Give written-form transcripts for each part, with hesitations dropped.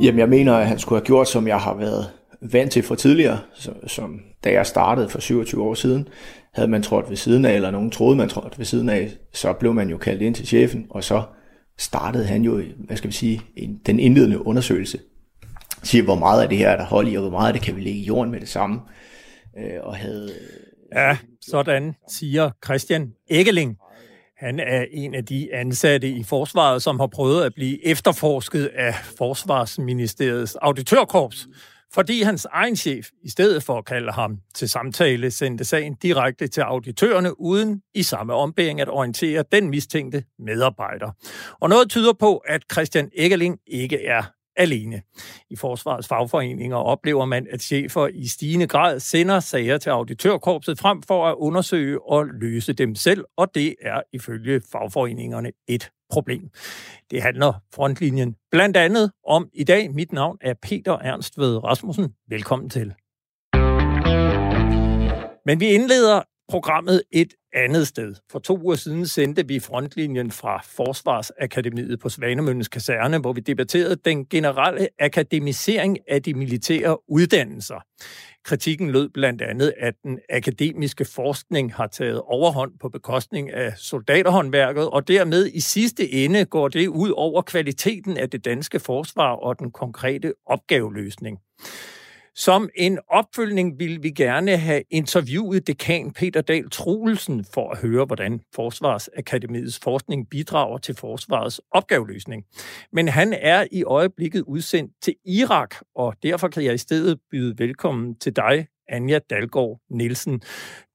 Jamen, jeg mener, at han skulle have gjort, som jeg har været vant til fra tidligere, som da jeg startede for 27 år siden. Havde man trådt ved siden af, eller nogen troede, man trådte ved siden af, så blev man jo kaldt ind til chefen, og så startede han jo, hvad skal vi sige, den indledende undersøgelse. Siger, hvor meget af det her er der hold i, og hvor meget af det kan vi lægge i jorden med det samme. Og havde... Ja, sådan siger Christian Ekeling. Han er en af de ansatte i Forsvaret, som har prøvet at blive efterforsket af Forsvarsministeriets Auditørkorps, fordi hans egen chef, i stedet for at kalde ham til samtale, sendte sagen direkte til auditørerne, uden i samme ombæring at orientere den mistænkte medarbejder. Og noget tyder på, at Christian Ekeling ikke er alene. I Forsvarets fagforeninger oplever man, at chefer i stigende grad sender sager til auditørkorpset frem for at undersøge og løse dem selv, og det er ifølge fagforeningerne et problem. Det handler Frontlinjen blandt andet om i dag. Mit navn er Peter Ernstved Rasmussen. Velkommen til. Men vi indleder programmet et andet sted. For 2 uger siden sendte vi Frontlinjen fra Forsvarsakademiet på Svanemøllens Kaserne, hvor vi debatterede den generelle akademisering af de militære uddannelser. Kritikken lød blandt andet, at den akademiske forskning har taget overhånd på bekostning af soldaterhåndværket, og dermed i sidste ende går det ud over kvaliteten af det danske forsvar og den konkrete opgaveløsning. Som en opfølgning ville vi gerne have interviewet dekan Peter Dahl Troelsen for at høre, hvordan Forsvarsakademiets forskning bidrager til forsvarets opgaveløsning. Men han er i øjeblikket udsendt til Irak, og derfor kan jeg i stedet byde velkommen til dig, Anja Dalgaard Nielsen.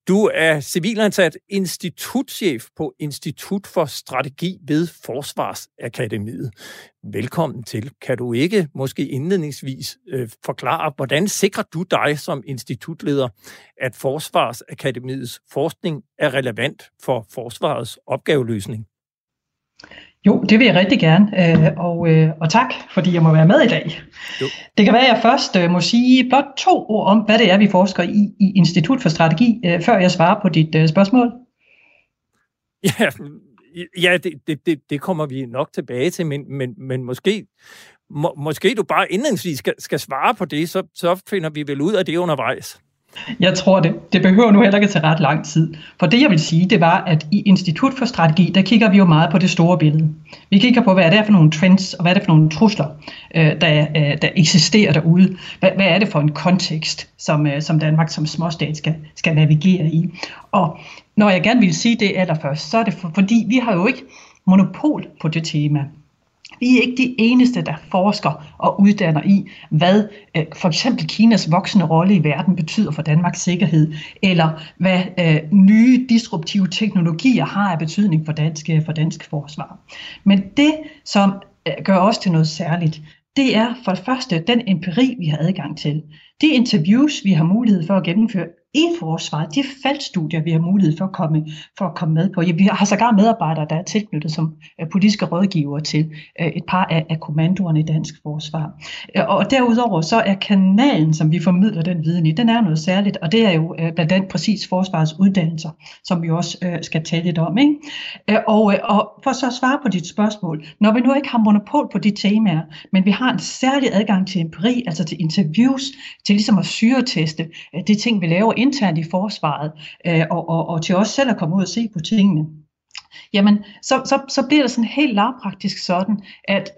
Du er civilansat institutchef på Institut for Strategi ved Forsvarsakademiet. Velkommen til. Kan du ikke måske indledningsvis forklare, hvordan sikrer du dig som institutleder, at Forsvarsakademiets forskning er relevant for forsvarets opgaveløsning? Jo, det vil jeg rigtig gerne, og tak, fordi jeg må være med i dag. Jo. Det kan være, at jeg først må sige blot 2 ord om, hvad det er, vi forsker i Institut for Strategi, før jeg svarer på dit spørgsmål. Ja, det kommer vi nok tilbage til, men måske du bare indledningsvis skal svare på det, så finder vi vel ud af det undervejs. Jeg tror det. Det behøver nu heller ikke at tage ret lang tid. For det jeg vil sige, det var, at i Institut for Strategi, der kigger vi jo meget på det store billede. Vi kigger på, hvad er det for nogle trends, og hvad er det for nogle trusler, der eksisterer derude. Hvad er det for en kontekst, som Danmark som småstat skal navigere i? Og når jeg gerne vil sige det allerførst, så er det fordi, vi har jo ikke monopol på det tema. Vi er ikke de eneste, der forsker og uddanner i, hvad for eksempel Kinas voksende rolle i verden betyder for Danmarks sikkerhed, eller hvad nye disruptive teknologier har af betydning for dansk forsvar. Men det, som gør os til noget særligt, det er for det første den empiri, vi har adgang til. De interviews, vi har mulighed for at gennemføre i forsvaret, de feltstudier, vi har mulighed for at komme med på. Ja, vi har sågar medarbejdere, der er tilknyttet som politiske rådgivere til et par af kommandoerne i dansk forsvar. Og derudover så er kanalen, som vi formidler den viden i, den er noget særligt, og det er jo blandt andet præcis forsvarets uddannelser, som vi også skal tale lidt om. Ikke? Og for så at svare på dit spørgsmål, når vi nu ikke har monopol på de temaer, men vi har en særlig adgang til empiri, altså til interviews, til ligesom at syreteste de ting, vi laver internt i forsvaret, og til os selv at komme ud og se på tingene, jamen, så bliver det sådan helt lavpraktisk sådan, at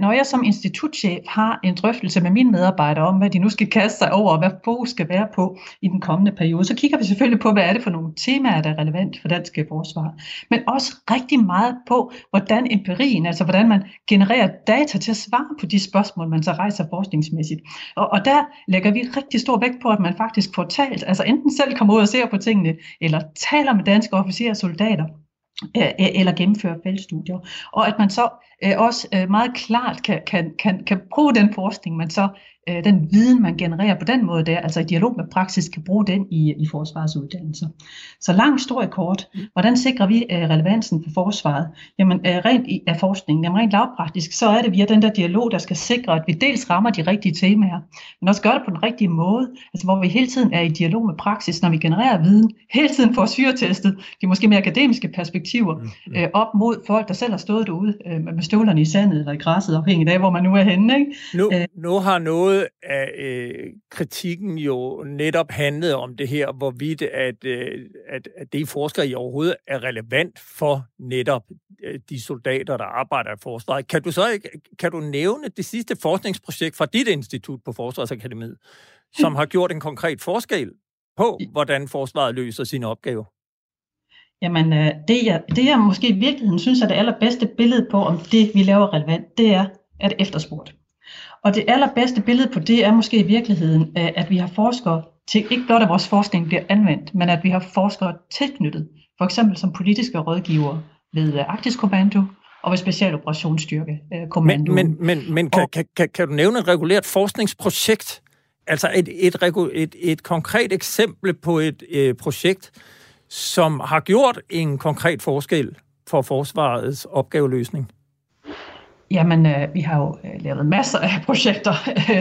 når jeg som institutchef har en drøftelse med mine medarbejdere om, hvad de nu skal kaste sig over, og hvad fokus skal være på i den kommende periode, så kigger vi selvfølgelig på, hvad er det for nogle temaer, der er relevant for dansk forsvar, men også rigtig meget på, hvordan empirien, altså hvordan man genererer data til at svare på de spørgsmål, man så rejser forskningsmæssigt. Og der lægger vi rigtig stor vægt på, at man faktisk får talt, altså enten selv kommer ud og ser på tingene, eller taler med danske officerer og soldater, eller gennemføre feltstudier, og at man så også meget klart kan bruge den forskning, man så den viden, man genererer på den måde der, altså i dialog med praksis, kan bruge den i forsvarsuddannelser. Så lang historie kort, hvordan sikrer vi relevansen for forsvaret? Jamen rent af forskningen, jamen rent lavpraktisk, så er det via den der dialog, der skal sikre, at vi dels rammer de rigtige temaer, men også gør det på den rigtige måde, altså hvor vi hele tiden er i dialog med praksis, når vi genererer viden, hele tiden får syretestet de måske mere akademiske perspektiver op mod folk, der selv har stået derude med støvlerne i sandet eller i græsset, afhængigt af, hvor man nu er henne. Ikke? Nu har noget af kritikken jo netop handlet om det her, hvorvidt at det forskere i overhovedet er relevant for netop de soldater, der arbejder i forsvaret. Kan du nævne det sidste forskningsprojekt fra dit institut på Forsvarsakademiet, som har gjort en konkret forskel på, hvordan forsvaret løser sine opgaver? Jamen, det jeg måske i virkeligheden synes er det allerbedste billede på, om det, vi laver relevant, det er, at efterspurgt. Og det allerbedste billede på det er måske i virkeligheden, at vi har forskere til, ikke blot at vores forskning bliver anvendt, men at vi har forskere tilknyttet, for eksempel som politiske rådgivere ved Arktisk Kommando og ved Specialoperationsstyrkekommandoen. Men kan du nævne et regulært forskningsprojekt? Altså et konkret eksempel på et projekt, som har gjort en konkret forskel for forsvarets opgaveløsning? Jamen, vi har jo lavet masser af projekter,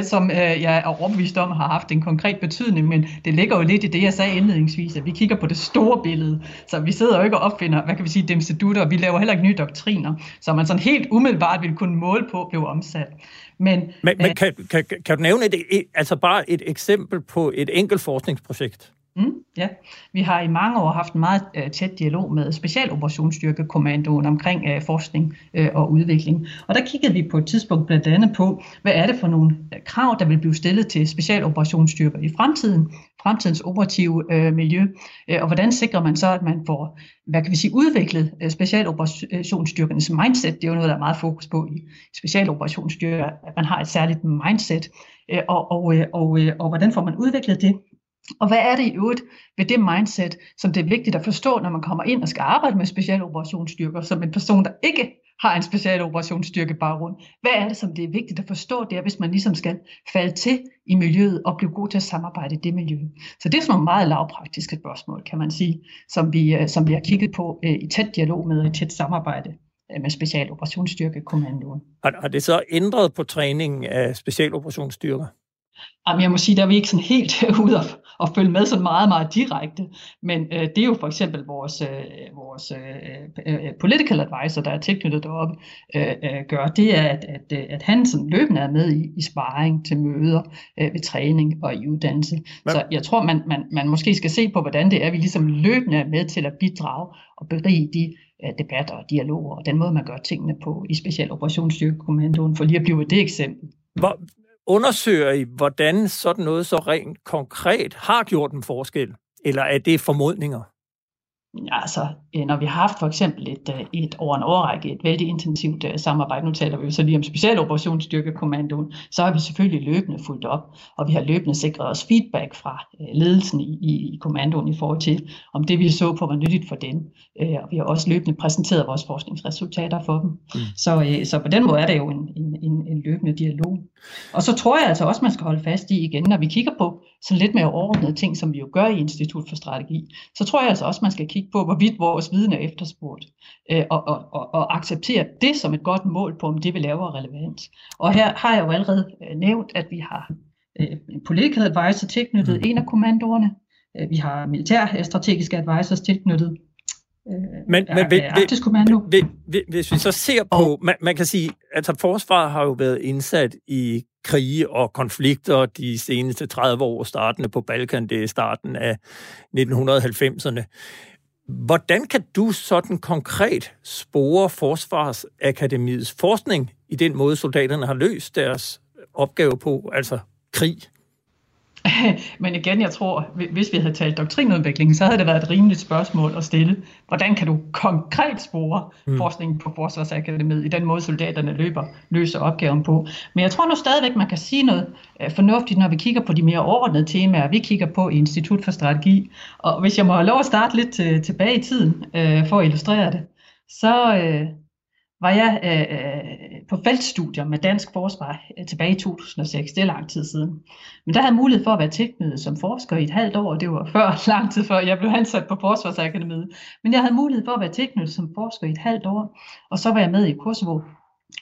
som jeg er overbevist om har haft en konkret betydning, men det ligger jo lidt i det, jeg sagde indledningsvis, at vi kigger på det store billede, så vi sidder jo ikke og opfinder, hvad kan vi sige, demsedutter, og vi laver heller ikke nye doktriner, så man sådan helt umiddelbart ville kunne måle på, blev omsat. Men kan du nævne et, altså bare et eksempel på et enkelt forskningsprojekt? Ja, vi har i mange år haft en meget tæt dialog med Specialoperationsstyrkekommandoen omkring forskning og udvikling. Og der kiggede vi på et tidspunkt blandt andet på, hvad er det for nogle krav, der vil blive stillet til specialoperationsstyrker i fremtiden, fremtidens operative miljø, og hvordan sikrer man så, at man får, hvad kan vi sige, udviklet specialoperationsstyrkernes mindset. Det er jo noget, der er meget fokus på i specialoperationsstyrker, at man har et særligt mindset, og hvordan får man udviklet det. Og hvad er det i øvrigt ved det mindset, som det er vigtigt at forstå, når man kommer ind og skal arbejde med specialoperationsstyrker, som en person, der ikke har en specialoperationsstyrke baggrund? Hvad er det, som det er vigtigt at forstå der, hvis man ligesom skal falde til i miljøet og blive god til at samarbejde i det miljø? Så det er sådan nogle meget lavpraktiske spørgsmål, kan man sige, som vi har kigget på i tæt dialog med, i tæt samarbejde med Specialoperationsstyrkekommandoen. Har det så ændret på træningen af specialoperationsstyrker? Jamen, jeg må sige, der er vi ikke sådan helt ude og følge med sådan meget, meget direkte, men det er jo for eksempel vores political advisor, der er tilknyttet deroppe, gør det, at han sådan løbende er med i sparring til møder ved træning og i uddannelse. Ja. Så jeg tror, man måske skal se på, hvordan det er, vi ligesom løbende er med til at bidrage og berige de debatter og dialoger og den måde, man gør tingene på i Specialoperationsstyrkekommandoen, for lige at blive det eksempel. Undersøger I, hvordan sådan noget så rent konkret har gjort en forskel? Eller er det formodninger? Altså, når vi har haft for eksempel et over en årrække, et vældig intensivt samarbejde, nu taler vi jo så lige om Specialoperationsstyrkekommandoen, så har vi selvfølgelig løbende fulgt op, og vi har løbende sikret os feedback fra ledelsen i kommandoen i forhold til, om det vi så på var nyttigt for dem, og vi har også løbende præsenteret vores forskningsresultater for dem. Så på den måde er det jo en løbende dialog. Og så tror jeg altså også, man skal holde fast i igen, når vi kigger på sådan lidt mere overordnede ting, som vi jo gør i Institut for Strategi, så tror jeg altså også, man skal kigge på, hvorvidt vores viden er efterspurgt, og acceptere det som et godt mål på, om det vi laver er relevant. Og her har jeg jo allerede nævnt, at vi har en political advisor tilknyttet en af kommandoerne, vi har militær strategiske advisors tilknyttet Arktisk Kommando. Hvis vi så ser på, man kan sige, altså forsvaret har jo været indsat i krige og konflikter de seneste 30 år, startende på Balkan, det er starten af 1990'erne. Hvordan kan du sådan konkret spore Forsvarsakademiets forskning i den måde, soldaterne har løst deres opgave på, altså krig? Men igen, jeg tror, hvis vi havde talt doktrinudvikling, så havde det været et rimeligt spørgsmål at stille. Hvordan kan du konkret spore forskningen på Forsvarsakademiet i den måde, soldaterne løser opgaven på? Men jeg tror nu stadigvæk, man kan sige noget fornuftigt, når vi kigger på de mere overordnede temaer, vi kigger på i Institut for Strategi. Og hvis jeg må have lov at starte lidt tilbage i tiden for at illustrere det, så var jeg på feltstudier med dansk forsvar tilbage i 2006. Det er lang tid siden. Men der havde mulighed for at være tilknyttet som forsker i et halvt år. Det var før, lang tid før jeg blev ansat på Forsvarsakademiet. Men jeg havde mulighed for at være tilknyttet som forsker i et halvt år. Og så var jeg med i Kosovo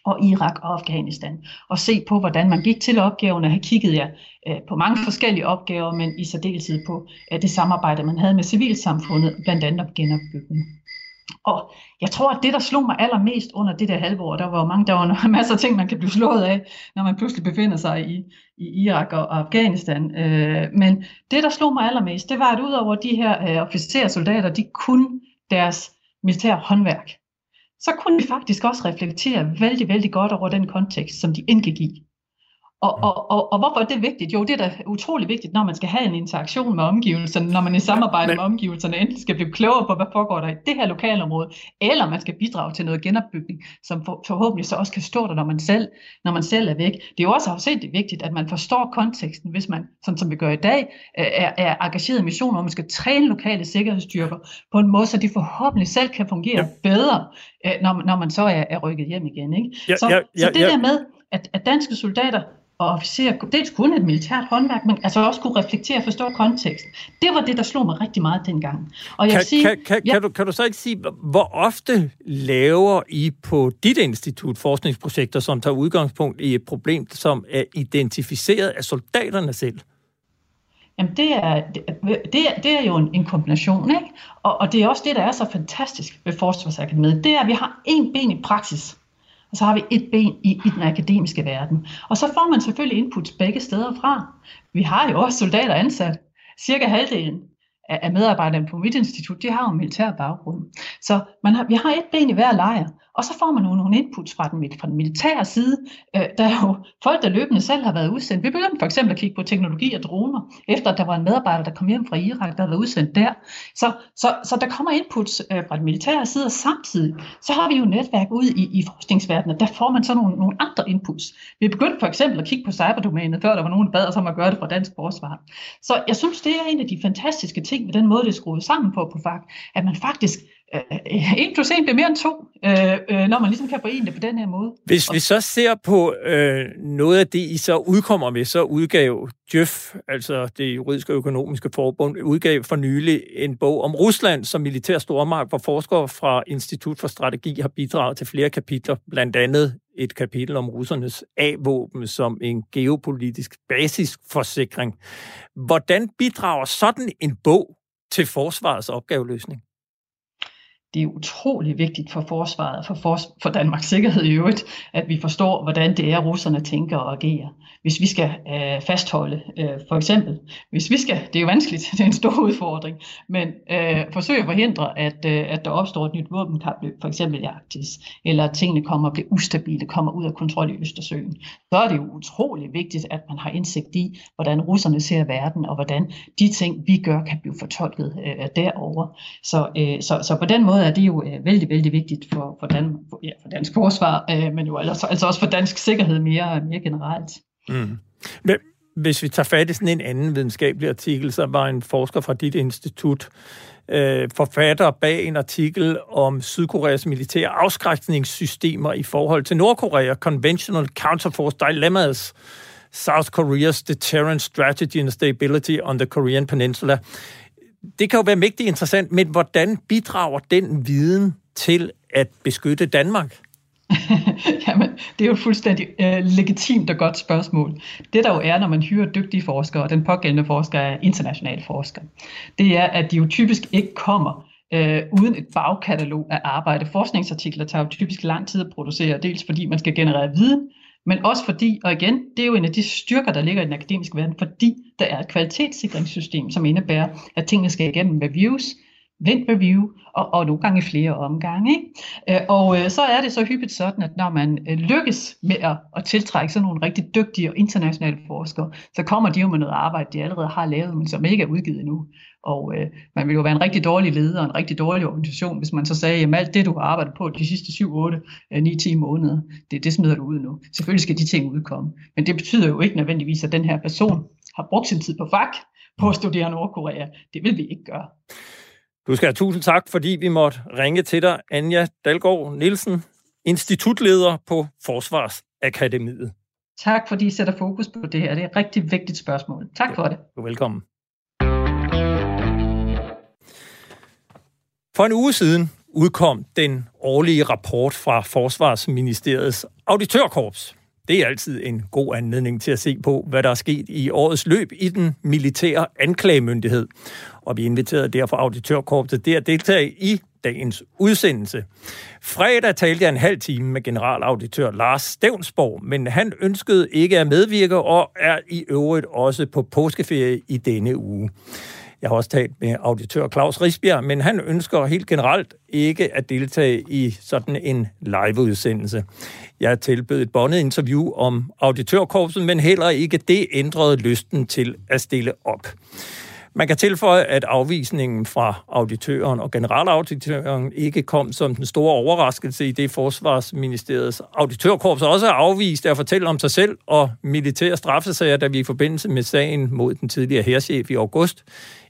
og Irak og Afghanistan, og se på, hvordan man gik til opgaverne. Her kiggede jeg på mange forskellige opgaver, men i særdeleshed på det samarbejde, man havde med civilsamfundet, blandt andet om genopbygning. Og jeg tror, at det, der slog mig allermest under det der halve år, der var masser af ting, man kan blive slået af, når man pludselig befinder sig i Irak og Afghanistan. Men det, der slog mig allermest, det var, at udover de her officerer og soldater, de kunne deres militære håndværk, så kunne vi faktisk også reflektere vældig, vældig godt over den kontekst, som de indgik i. Og hvorfor er det vigtigt? Jo, det er da utrolig vigtigt, når man skal have en interaktion med omgivelserne, når man i samarbejde med omgivelserne enten skal blive klogere på, hvad foregår der i det her lokalområde, eller man skal bidrage til noget genopbygning, som forhåbentlig så også kan stå der, når man selv er væk. Det er jo også afsindigt vigtigt, at man forstår konteksten, hvis man, sådan som vi gør i dag, er engageret i missioner, hvor man skal træne lokale sikkerhedsstyrker på en måde, så de forhåbentlig selv kan fungere bedre, når man så er rykket hjem igen. Ikke? Så det der med, at danske soldater og officerer dels kunne et militært håndværk, men altså også kunne reflektere og forstå konteksten. Det var det, der slog mig rigtig meget dengang. Og jeg kan du så ikke sige, hvor ofte laver I på dit institut forskningsprojekter, som tager udgangspunkt i et problem, som er identificeret af soldaterne selv? Jamen det er jo en kombination, ikke? Og det er også det, der er så fantastisk ved Forsvarsakademiet. Det er, at vi har én ben i praksis, og så har vi et ben i den akademiske verden. Og så får man selvfølgelig input begge steder fra. Vi har jo også soldater ansat. Cirka halvdelen af medarbejderne på mit institut, de har jo en militær baggrund. Så vi har et ben i hver lejr, og så får man nogle inputs fra den militære side. Der er jo folk, der løbende selv har været udsendt. Vi begyndte for eksempel at kigge på teknologi og droner, efter at der var en medarbejder, der kom hjem fra Irak, der havde været udsendt der. Så der kommer inputs fra den militære side, og samtidig så har vi jo netværk ude i forskningsverdenen, der får man så nogle andre inputs. Vi begyndte for eksempel at kigge på cyberdomænet, før der var nogen, der bad os om at gøre det fra dansk forsvar. Så jeg synes, det er en af de fantastiske ting med den måde, det er skruet sammen på FAC, at man faktisk 1+1 bliver mere end 2, når man ligesom kan forene det på den her måde. Hvis vi så ser på noget af det, I så udkommer med, så udgav Djøf, altså det juridiske og økonomiske forbund, udgav for nylig en bog om Rusland som militær stormagt, hvor forskere fra Institut for Strategi har bidraget til flere kapitler, blandt andet et kapitel om russernes A-våben som en geopolitisk basisforsikring. Hvordan bidrager sådan en bog til forsvarets opgaveløsning? Det er utrolig vigtigt for forsvaret og for Danmarks sikkerhed i øvrigt, at vi forstår, hvordan det er, russerne tænker og agerer. Hvis vi skal fastholde, for eksempel, det er jo vanskeligt, det er en stor udfordring, men forsøge at forhindre, at der opstår et nyt våbenkapløb, for eksempel i Arktis, eller at tingene kommer og bliver ustabile, kommer ud af kontrol i Østersøen, så er det jo utrolig vigtigt, at man har indsigt i, hvordan russerne ser verden, og hvordan de ting, vi gør, kan blive fortolket derovre. Så på den måde er det jo vældig, vældig vigtigt for dansk forsvar, men jo altså også for dansk sikkerhed mere generelt. Mm. Men hvis vi tager fat i sådan en anden videnskabelig artikel, så var en forsker fra dit institut forfatter bag en artikel om Sydkoreas militære afskrækningssystemer i forhold til Nordkorea, Conventional Counterforce Dilemmas, South Korea's Deterrence Strategy and Stability on the Korean Peninsula. Det kan jo være mægtigt interessant, men hvordan bidrager den viden til at beskytte Danmark? Jamen, det er jo et fuldstændig legitimt og godt spørgsmål. Det der jo er, når man hyrer dygtige forskere, og den pågældende forsker er international forsker, det er, at de jo typisk ikke kommer uden et bagkatalog af arbejde. Forskningsartikler tager jo typisk lang tid at producere, dels fordi man skal generere viden, men også fordi, og igen, det er jo en af de styrker, der ligger i den akademiske verden, fordi der er et kvalitetssikringssystem, som indebærer, at tingene skal igennem reviews, vendt review, og nogle gange flere omgange. Ikke? Og så er det så hyppigt sådan, at når man lykkes med at tiltrække sådan nogle rigtig dygtige og internationale forskere, så kommer de jo med noget arbejde, de allerede har lavet, men som ikke er udgivet endnu. Og man vil jo være en rigtig dårlig leder og en rigtig dårlig organisation, hvis man så sagde, at alt det, du har arbejdet på de sidste 7, 8, 9, 10 måneder, det smider du ud nu. Selvfølgelig skal de ting udkomme, men det betyder jo ikke nødvendigvis, at den her person har brugt sin tid på FAC på at studere Nordkorea. Det vil vi ikke gøre. Du skal have tusind tak, fordi vi måtte ringe til dig, Anja Dalgaard Nielsen, institutleder på Forsvarsakademiet. Tak, fordi I sætter fokus på det her. Det er et rigtig vigtigt spørgsmål. Tak for det. Du er velkommen. For en uge siden udkom den årlige rapport fra Forsvarsministeriets Auditørkorps. Det er altid en god anledning til at se på, hvad der er sket i årets løb i den militære anklagemyndighed. Og vi inviterede derfor Auditørkorpset til at deltage i dagens udsendelse. Fredag talte jeg en halv time med generalauditør Lars Stevnsborg, men han ønskede ikke at medvirke og er i øvrigt også på påskeferie i denne uge. Jeg har også talt med auditør Claus Risbjerg, men han ønsker helt generelt ikke at deltage i sådan en liveudsendelse. Jeg tilbød et båndet interview om auditørkorpset, men heller ikke det ændrede lysten til at stille op. Man kan tilføje, at afvisningen fra auditøren og generalauditøren ikke kom som den store overraskelse i det Forsvarsministeriets Auditørkorps også er afvist at fortælle om sig selv og militære straffesager, da vi i forbindelse med sagen mod den tidligere hærchef i august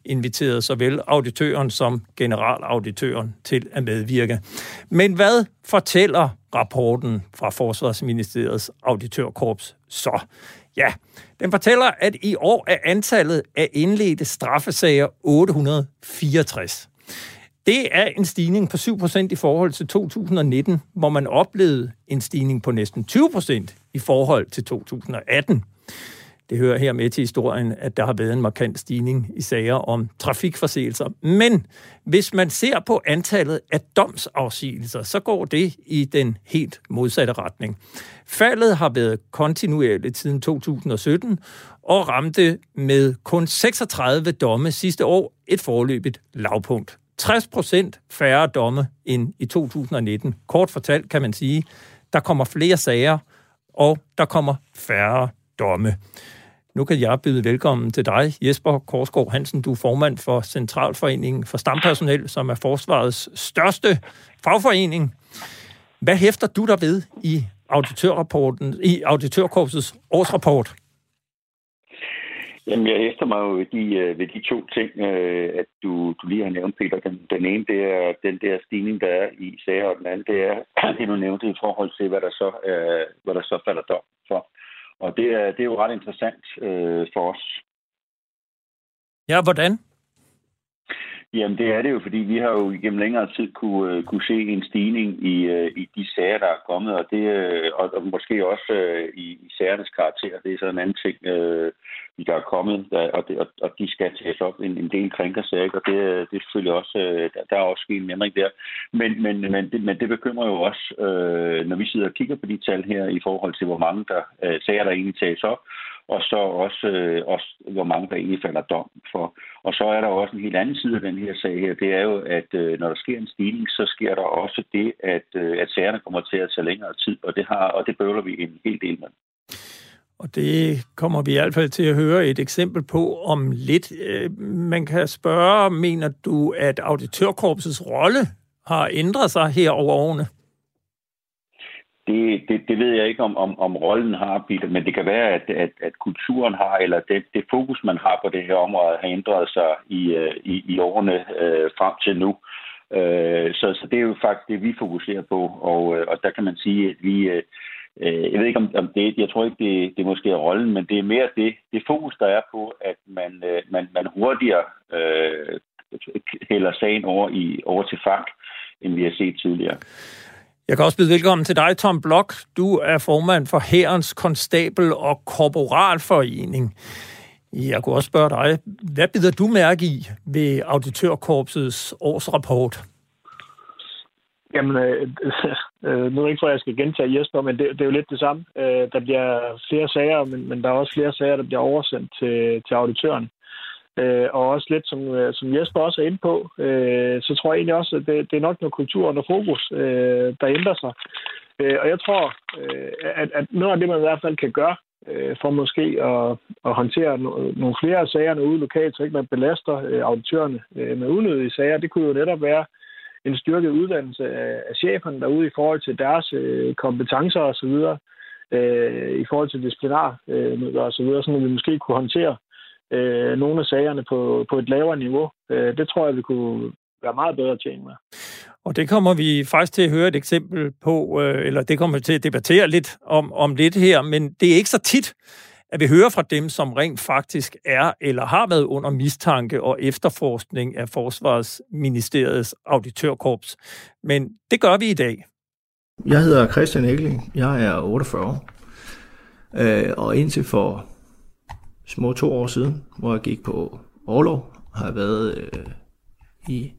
inviterede såvel auditøren som generalauditøren til at medvirke. Men hvad fortæller rapporten fra Forsvarsministeriets Auditørkorps så? Ja, den fortæller, at i år er antallet af indledte straffesager 864. Det er en stigning på 7% i forhold til 2019, hvor man oplevede en stigning på næsten 20% i forhold til 2018. Det hører her med til historien, at der har været en markant stigning i sager om trafikforseelser. Men hvis man ser på antallet af domsafsigelser, så går det i den helt modsatte retning. Faldet har været kontinuerligt siden 2017 og ramte med kun 36 domme sidste år et foreløbigt lavpunkt. 60% færre domme end i 2019. Kort fortalt kan man sige, der kommer flere sager, og der kommer færre domme. Nu kan jeg byde velkommen til dig, Jesper Korsgaard Hansen. Du er formand for Centralforeningen for Stampersonel, som er Forsvarets største fagforening. Hvad hæfter du der ved i Auditørkorpsets årsrapport? Jamen, jeg hæfter mig jo ved de to ting, at du lige har nævnt, Peter. Den ene, det er den der stigning, der er i sager, og den anden, det er det, du nævnte i forhold til, hvad der så falder dom for. Og det er jo ret interessant for os. Ja, hvordan? Jamen, det er det jo, fordi vi har jo igennem længere tid kunne se en stigning i de sager, der er kommet, og og måske også i sagernes karakter. Det er sådan en anden ting, der er kommet, og de skal tages op en del krænkersager, og det er selvfølgelig også, der er også sket en ændring der. Men det bekymrer jo også, når vi sidder og kigger på de tal her, i forhold til, hvor mange sager, der egentlig tages op, og så også, hvor mange der egentlig falder dom for. Og så er der også en helt anden side af den her sag her, det er jo, at når der sker en stigning, så sker der også det, at sagerne kommer til at tage længere tid, og det bøvler vi en hel del med. Og det kommer vi i hvert fald til at høre et eksempel på om lidt. Man kan spørge, mener du, at auditørkorpsets rolle har ændret sig her over årene? Det ved jeg ikke, om rollen har, Peter, men det kan være, at kulturen har, eller det fokus, man har på det her område, har ændret sig i årene frem til nu. Så det er jo faktisk det, vi fokuserer på, og der kan man sige, at vi... Jeg ved ikke, om det, jeg tror ikke, det måske er rollen, men det er mere det fokus, der er på, at man hurtigere hælder sagen over til fakt, end vi har set tidligere. Jeg kan også byde velkommen til dig, Tom Block. Du er formand for Hærens Konstabel og Korporalforening. Jeg kunne også spørge dig, hvad bider du mærke i ved Auditørkorpsets årsrapport? Jamen, nu er det ikke for, at jeg skal gentage Jesper, men det er jo lidt det samme. Der bliver flere sager, men der er også flere sager, der bliver oversendt til auditøren. Og også lidt, som Jesper også er inde på, så tror jeg egentlig også, at det er nok noget kultur og noget fokus, der ændrer sig. Og jeg tror, at noget af det, man i hvert fald kan gøre, for måske at håndtere nogle flere sager ude lokalt, så ikke man belaster auditørerne med unødige sager, det kunne jo netop være en styrket uddannelse af cheferne derude i forhold til deres kompetencer og så videre, i forhold til disciplinar og så videre, så vi måske kunne håndtere nogle af sagerne på et lavere niveau. Det tror jeg, vi kunne være meget bedre tjent med. Og det kommer vi faktisk til at høre et eksempel på, eller det kommer vi til at debattere lidt om lidt her, men det er ikke så tit, at vi hører fra dem, som rent faktisk er eller har været under mistanke og efterforskning af Forsvarsministeriets Auditørkorps. Men det gør vi i dag. Jeg hedder Christian Ekeling. Jeg er 48 år. Og indtil for små 2 år siden, hvor jeg gik på orlov, har jeg været i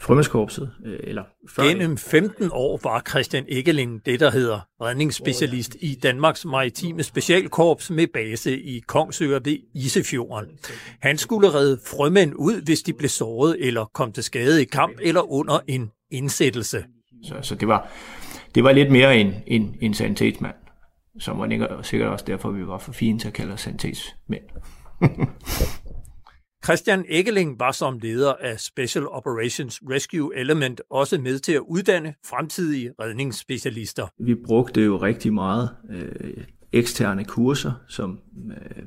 Frømandskorpset, eller før. Gennem 15 år var Christian Ekeling det, der hedder redningsspecialist i Danmarks Maritime Specialkorps med base i Kongsør ved Isefjorden. Han skulle redde frømænd ud, hvis de blev såret eller kom til skade i kamp eller under en indsættelse. Så det var lidt mere en sanitetsmand, som var sikkert også derfor, vi var for fine til at kalde os sanitetsmænd. Christian Ekeling var som leder af Special Operations Rescue Element også med til at uddanne fremtidige redningsspecialister. Vi brugte jo rigtig meget eksterne kurser, som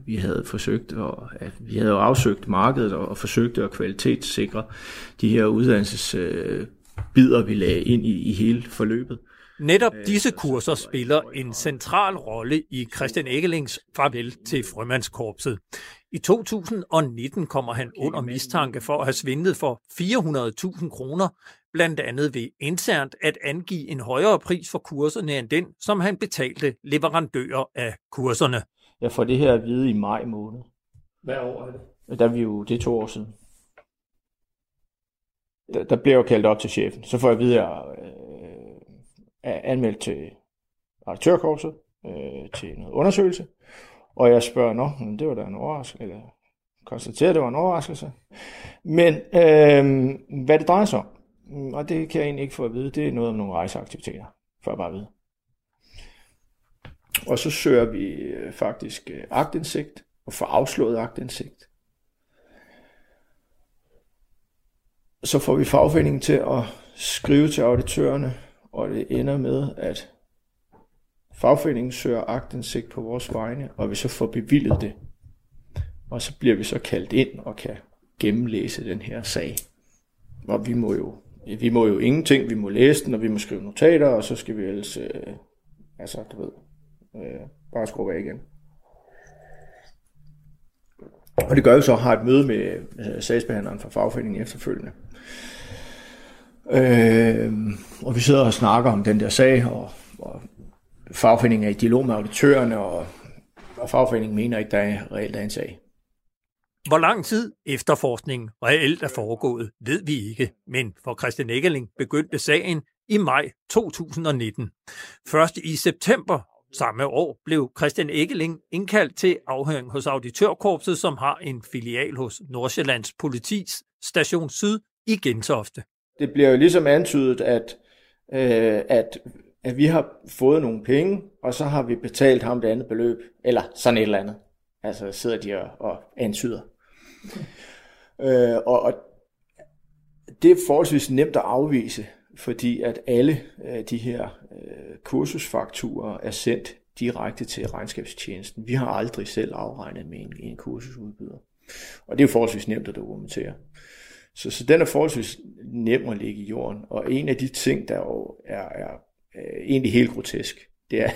vi havde forsøgt, og at vi havde afsøgt markedet og forsøgte at kvalitetssikre de her uddannelsesbider, vi lagde ind i hele forløbet. Netop disse kurser spiller en central rolle i Christian Ekelings farvel til Frømandskorpset. I 2019 kommer han under mistanke for at have svindlet for 400.000 kroner, blandt andet ved internt at angive en højere pris for kurserne end den, som han betalte leverandører af kurserne. Jeg får det her at vide i maj måned. Hvad år er det? Det er 2 år siden. Der bliver jeg kaldt op til chefen. Så får jeg videre er anmeldt til auditørkorpset til noget undersøgelse, og jeg spørger, det var da en overraskelse, eller konstaterer, det var en overraskelse. Men hvad det drejer sig om, og det kan jeg egentlig ikke få at vide, det er noget om nogle rejseaktiviteter, for at bare vide. Og så søger vi faktisk aktindsigt, og får afslået aktindsigt. Så får vi fagforeningen til at skrive til auditørerne, og det ender med, at fagforeningen søger aktindsigt på vores vegne, og vi så får bevilget det. Og så bliver vi så kaldt ind og kan gennemlæse den her sag. Og vi må jo ingenting, vi må læse den, og vi må skrive notater, og så skal vi ellers, bare skrue af igen. Og det gør vi så, har et møde med sagsbehandleren fra fagforeningen efterfølgende. Og vi sidder og snakker om den der sag, og fagforeningen er i dialog med auditørerne, og fagforeningen mener ikke, der er reelt er en sag. Hvor lang tid efterforskningen reelt er foregået, ved vi ikke, men for Christian Ekeling begyndte sagen i maj 2019. Først i september samme år blev Christian Ekeling indkaldt til afhøring hos Auditørkorpset, som har en filial hos Nordsjællands Politis Station Syd i Gentofte. Det bliver jo ligesom antydet, at vi har fået nogle penge, og så har vi betalt ham det andet beløb, eller sådan et eller andet. Altså sidder de og antyder. Okay. Og det er forholdsvis nemt at afvise, fordi at alle de her kursusfakturer er sendt direkte til regnskabstjenesten. Vi har aldrig selv afregnet med en kursusudbyder. Og det er jo forholdsvis nemt at dokumentere. Så den er forholdsvis nem at ligge i jorden, og en af de ting, der jo er egentlig helt grotesk, det er,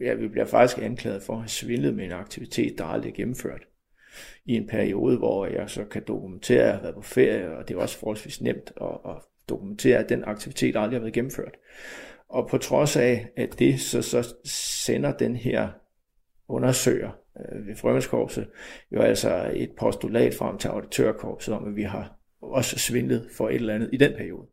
at vi bliver faktisk anklaget for at have svindlet med en aktivitet, der aldrig er gennemført. I en periode, hvor jeg så kan dokumentere, at jeg har været på ferie, og det er også forholdsvis nemt at dokumentere, at den aktivitet aldrig har været gennemført. Og på trods af, at det så sender den her undersøger ved Frømandskorpset jo altså et postulat frem til Auditørkorpset om, at vi har også svindlet for et eller andet i den periode.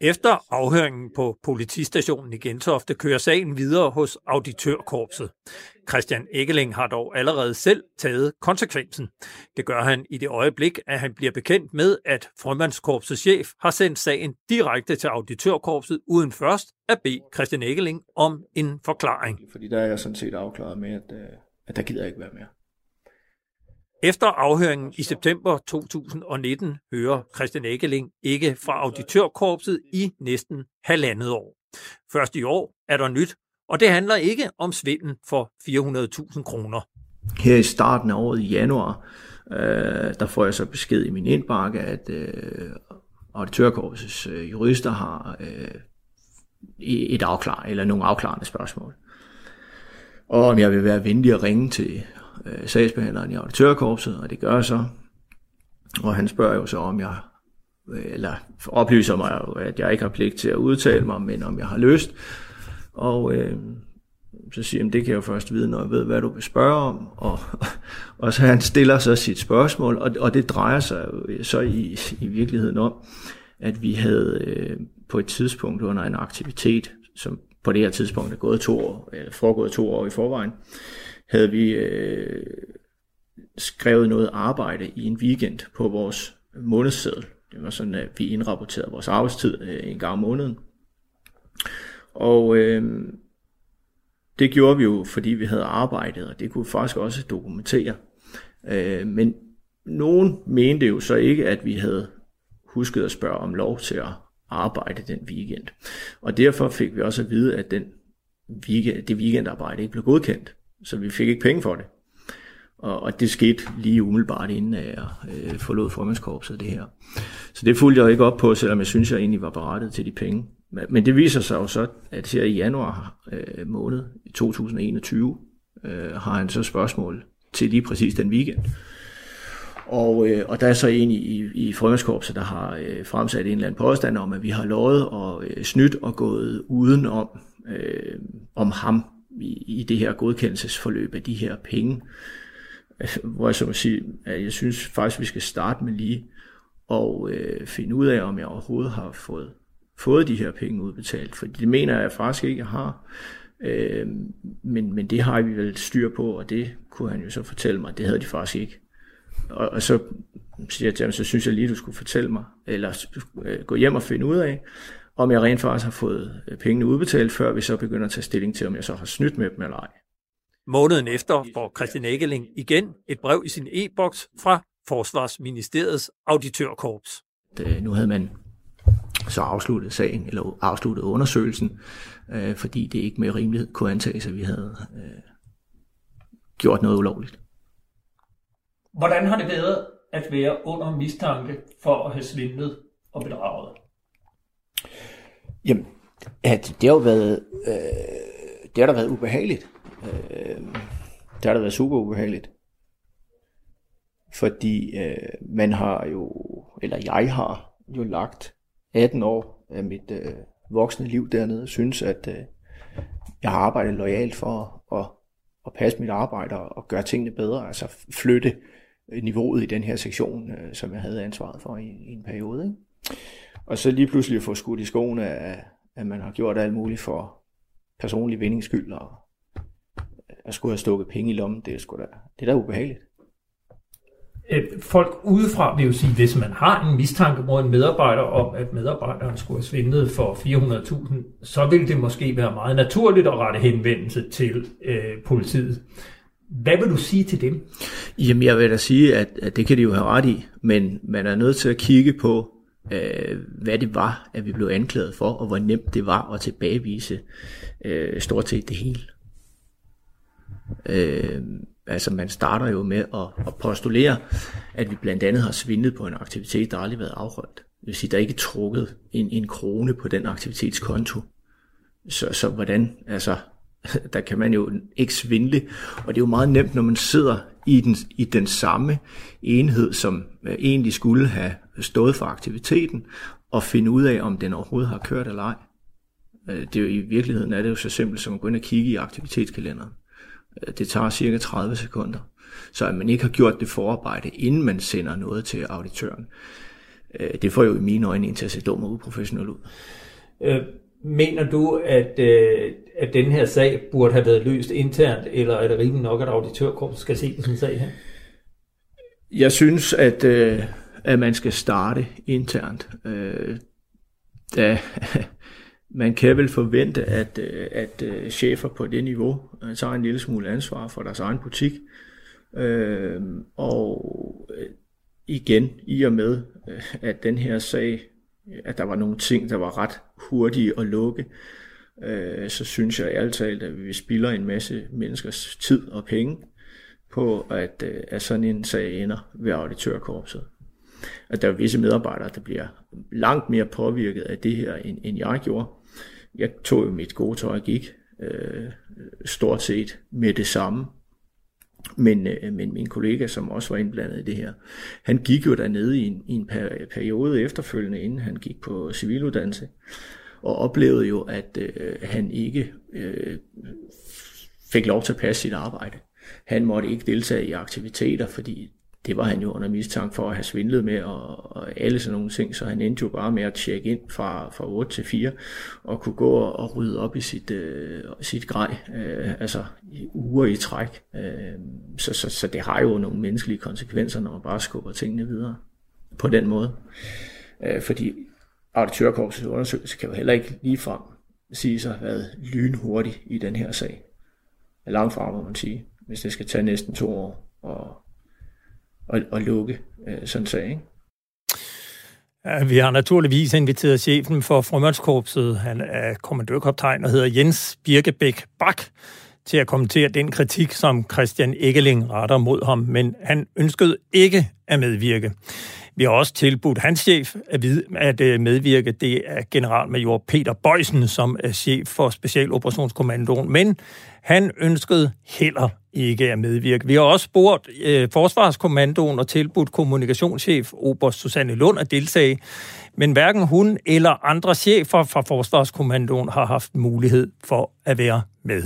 Efter afhøringen på politistationen i Gentofte kører sagen videre hos Auditørkorpset. Christian Ekeling har dog allerede selv taget konsekvensen. Det gør han i det øjeblik, at han bliver bekendt med, at Frømandskorpsets chef har sendt sagen direkte til Auditørkorpset, uden først at bede Christian Ekeling om en forklaring. Fordi der er jeg sådan set afklaret med, at der gider ikke være mere. Efter afhøringen i september 2019 hører Christian Ekeling ikke fra Auditørkorpset i næsten 1,5 år. Først i år er der nyt, og det handler ikke om svindel for 400.000 kroner. Her i starten af året i januar, der får jeg så besked i min indbakke, at Auditørkorpsets jurister har et afklar eller nogle afklarende spørgsmål. Og om jeg vil være venlig at ringe til sagsbehandleren i Auditørkorpset, og det gør jeg så. Og han spørger jo så, om jeg, eller oplyser mig, at jeg ikke har pligt til at udtale mig, men om jeg har lyst. Og så siger han, det kan jeg jo først vide, når jeg ved, hvad du vil spørge om. Og så han stiller så sit spørgsmål, og det drejer sig jo så i virkeligheden om, at vi havde på et tidspunkt under en aktivitet, som på det her tidspunkt er gået 2 år, eller foregået 2 år i forvejen, havde vi skrevet noget arbejde i en weekend på vores månedsseddel. Det var sådan, at vi indrapporterede vores arbejdstid en gang om måneden. Og det gjorde vi jo, fordi vi havde arbejdet, og det kunne vi faktisk også dokumentere. Men nogen mente jo så ikke, at vi havde husket at spørge om lov til at arbejde den weekend. Og derfor fik vi også at vide, at det weekendarbejde ikke blev godkendt. Så vi fik ikke penge for det. Og det skete lige umiddelbart, inden jeg forlod formandskorpset det her. Så det fulgte jeg ikke op på, selvom jeg synes, jeg egentlig var berettiget til de penge. Men det viser sig jo så, at her i januar måned 2021 har han så spørgsmål til lige præcis den weekend. Og der er så en i formandskorpset, der har fremsat en eller anden påstand om, at vi har lovet og snydt og gået udenom om ham i det her godkendelsesforløb af de her penge. Hvor jeg så må sige, at jeg synes faktisk, vi skal starte med lige og finde ud af, om jeg overhovedet har fået de her penge udbetalt. For det mener jeg faktisk ikke, jeg har. Men det har vi vel styr på, og det kunne han jo så fortælle mig. Det havde de faktisk ikke. Og så siger jeg til ham, så synes jeg lige, du skulle fortælle mig, eller gå hjem og finde ud af, om jeg rent faktisk har fået pengene udbetalt, før vi så begynder at tage stilling til, om jeg så har snydt med dem eller ej. Måneden efter får Christian Ekeling igen et brev i sin e-boks fra Forsvarsministeriets Auditørkorps. Nu havde man så afsluttet sagen, eller afsluttet undersøgelsen, fordi det ikke med rimelighed kunne antages, at vi havde gjort noget ulovligt. Hvordan har det været at være under mistanke for at have svindlet og bedraget? Jamen, at det har jo været, det har været ubehageligt. Der har det været super ubehageligt, fordi man har jo, eller jeg har jo lagt 18 år af mit voksne liv dernede, synes at jeg har arbejdet loyalt for at passe mit arbejde og gøre tingene bedre, altså flytte niveauet i den her sektion, som jeg havde ansvaret for i en periode, ikke? Og så lige pludselig få skudt i skoene, at man har gjort alt muligt for personlig vindings skyld, og at skulle have stukket penge i lommen, det er da ubehageligt. Folk udefra vil jo sige, hvis man har en mistanke mod en medarbejder om, at medarbejderen skulle have svindlet for 400.000, så vil det måske være meget naturligt at rette henvendelse til politiet. Hvad vil du sige til dem? Jamen, jeg vil da sige, at det kan de jo have ret i, men man er nødt til at kigge på, hvad det var, at vi blev anklaget for, og hvor nemt det var at tilbagevise stort set det hele. Altså man starter jo med at postulere, at vi blandt andet har svindlet på en aktivitet, der aldrig har været afholdt. Det vil sige, der er ikke trukket en krone på den aktivitetskonto. Så hvordan, altså, der kan man jo ikke svindle, og det er jo meget nemt, når man sidder i den samme enhed, som egentlig skulle have stået for aktiviteten, og finde ud af, om den overhovedet har kørt eller ej. I virkeligheden er det jo så simpelt som at gå ind og kigge i aktivitetskalenderen. Det tager cirka 30 sekunder, så at man ikke har gjort det forarbejde, inden man sender noget til auditøren. Det får jo i mine øjne en til at se dum og uprofessionel ud. Mener du, at den her sag burde have været løst internt, eller er det rimeligt nok, at auditørkorpset skal se på sådan en sag her? Jeg synes, at man skal starte internt. Man kan vel forvente, at chefer på det niveau tager en lille smule ansvar for deres egen butik. Og igen, i og med, at den her sag, at der var nogle ting, der var ret hurtige at lukke, så synes jeg ærligt talt, at vi spilder en masse menneskers tid og penge på, at sådan en sag ender ved auditørkorpset. at der er visse medarbejdere, der bliver langt mere påvirket af det her, end jeg gjorde. Jeg tog jo mit gode tøj og gik stort set med det samme. Men min kollega, som også var indblandet i det her, han gik jo dernede i en periode efterfølgende, inden han gik på civiluddannelse, og oplevede jo, at han ikke fik lov til at passe sit arbejde. Han måtte ikke deltage i aktiviteter, fordi det var han jo under mistanke for at have svindlet med og alle sådan nogle ting, så han endte jo bare med at tjekke ind fra 8 til 4 og kunne gå og rydde op i sit grej, altså i uger i træk. Så det har jo nogle menneskelige konsekvenser, når man bare skubber tingene videre på den måde. Fordi Auditørkorpsets undersøgelse kan jo heller ikke ligefrem sige sig at have været lynhurtig i den her sag. Langt fra, må man sige, hvis det skal tage næsten 2 år og lukke sådan en sag, ikke? Ja, vi har naturligvis inviteret chefen for Frømandskorpset, han er kommandørkaptajn og hedder Jens Birkebæk-Bach, til at kommentere den kritik, som Christian Ekeling retter mod ham, men han ønskede ikke at medvirke. Vi har også tilbudt hans chef at medvirke. Det er generalmajor Peter Bøjsen, som er chef for Specialoperationskommandoen, men han ønskede heller ikke at medvirke. Vi har også spurgt Forsvarskommandoen og tilbudt kommunikationschef oberst Susanne Lund at deltage, men hverken hun eller andre chefer fra Forsvarskommandoen har haft mulighed for at være med.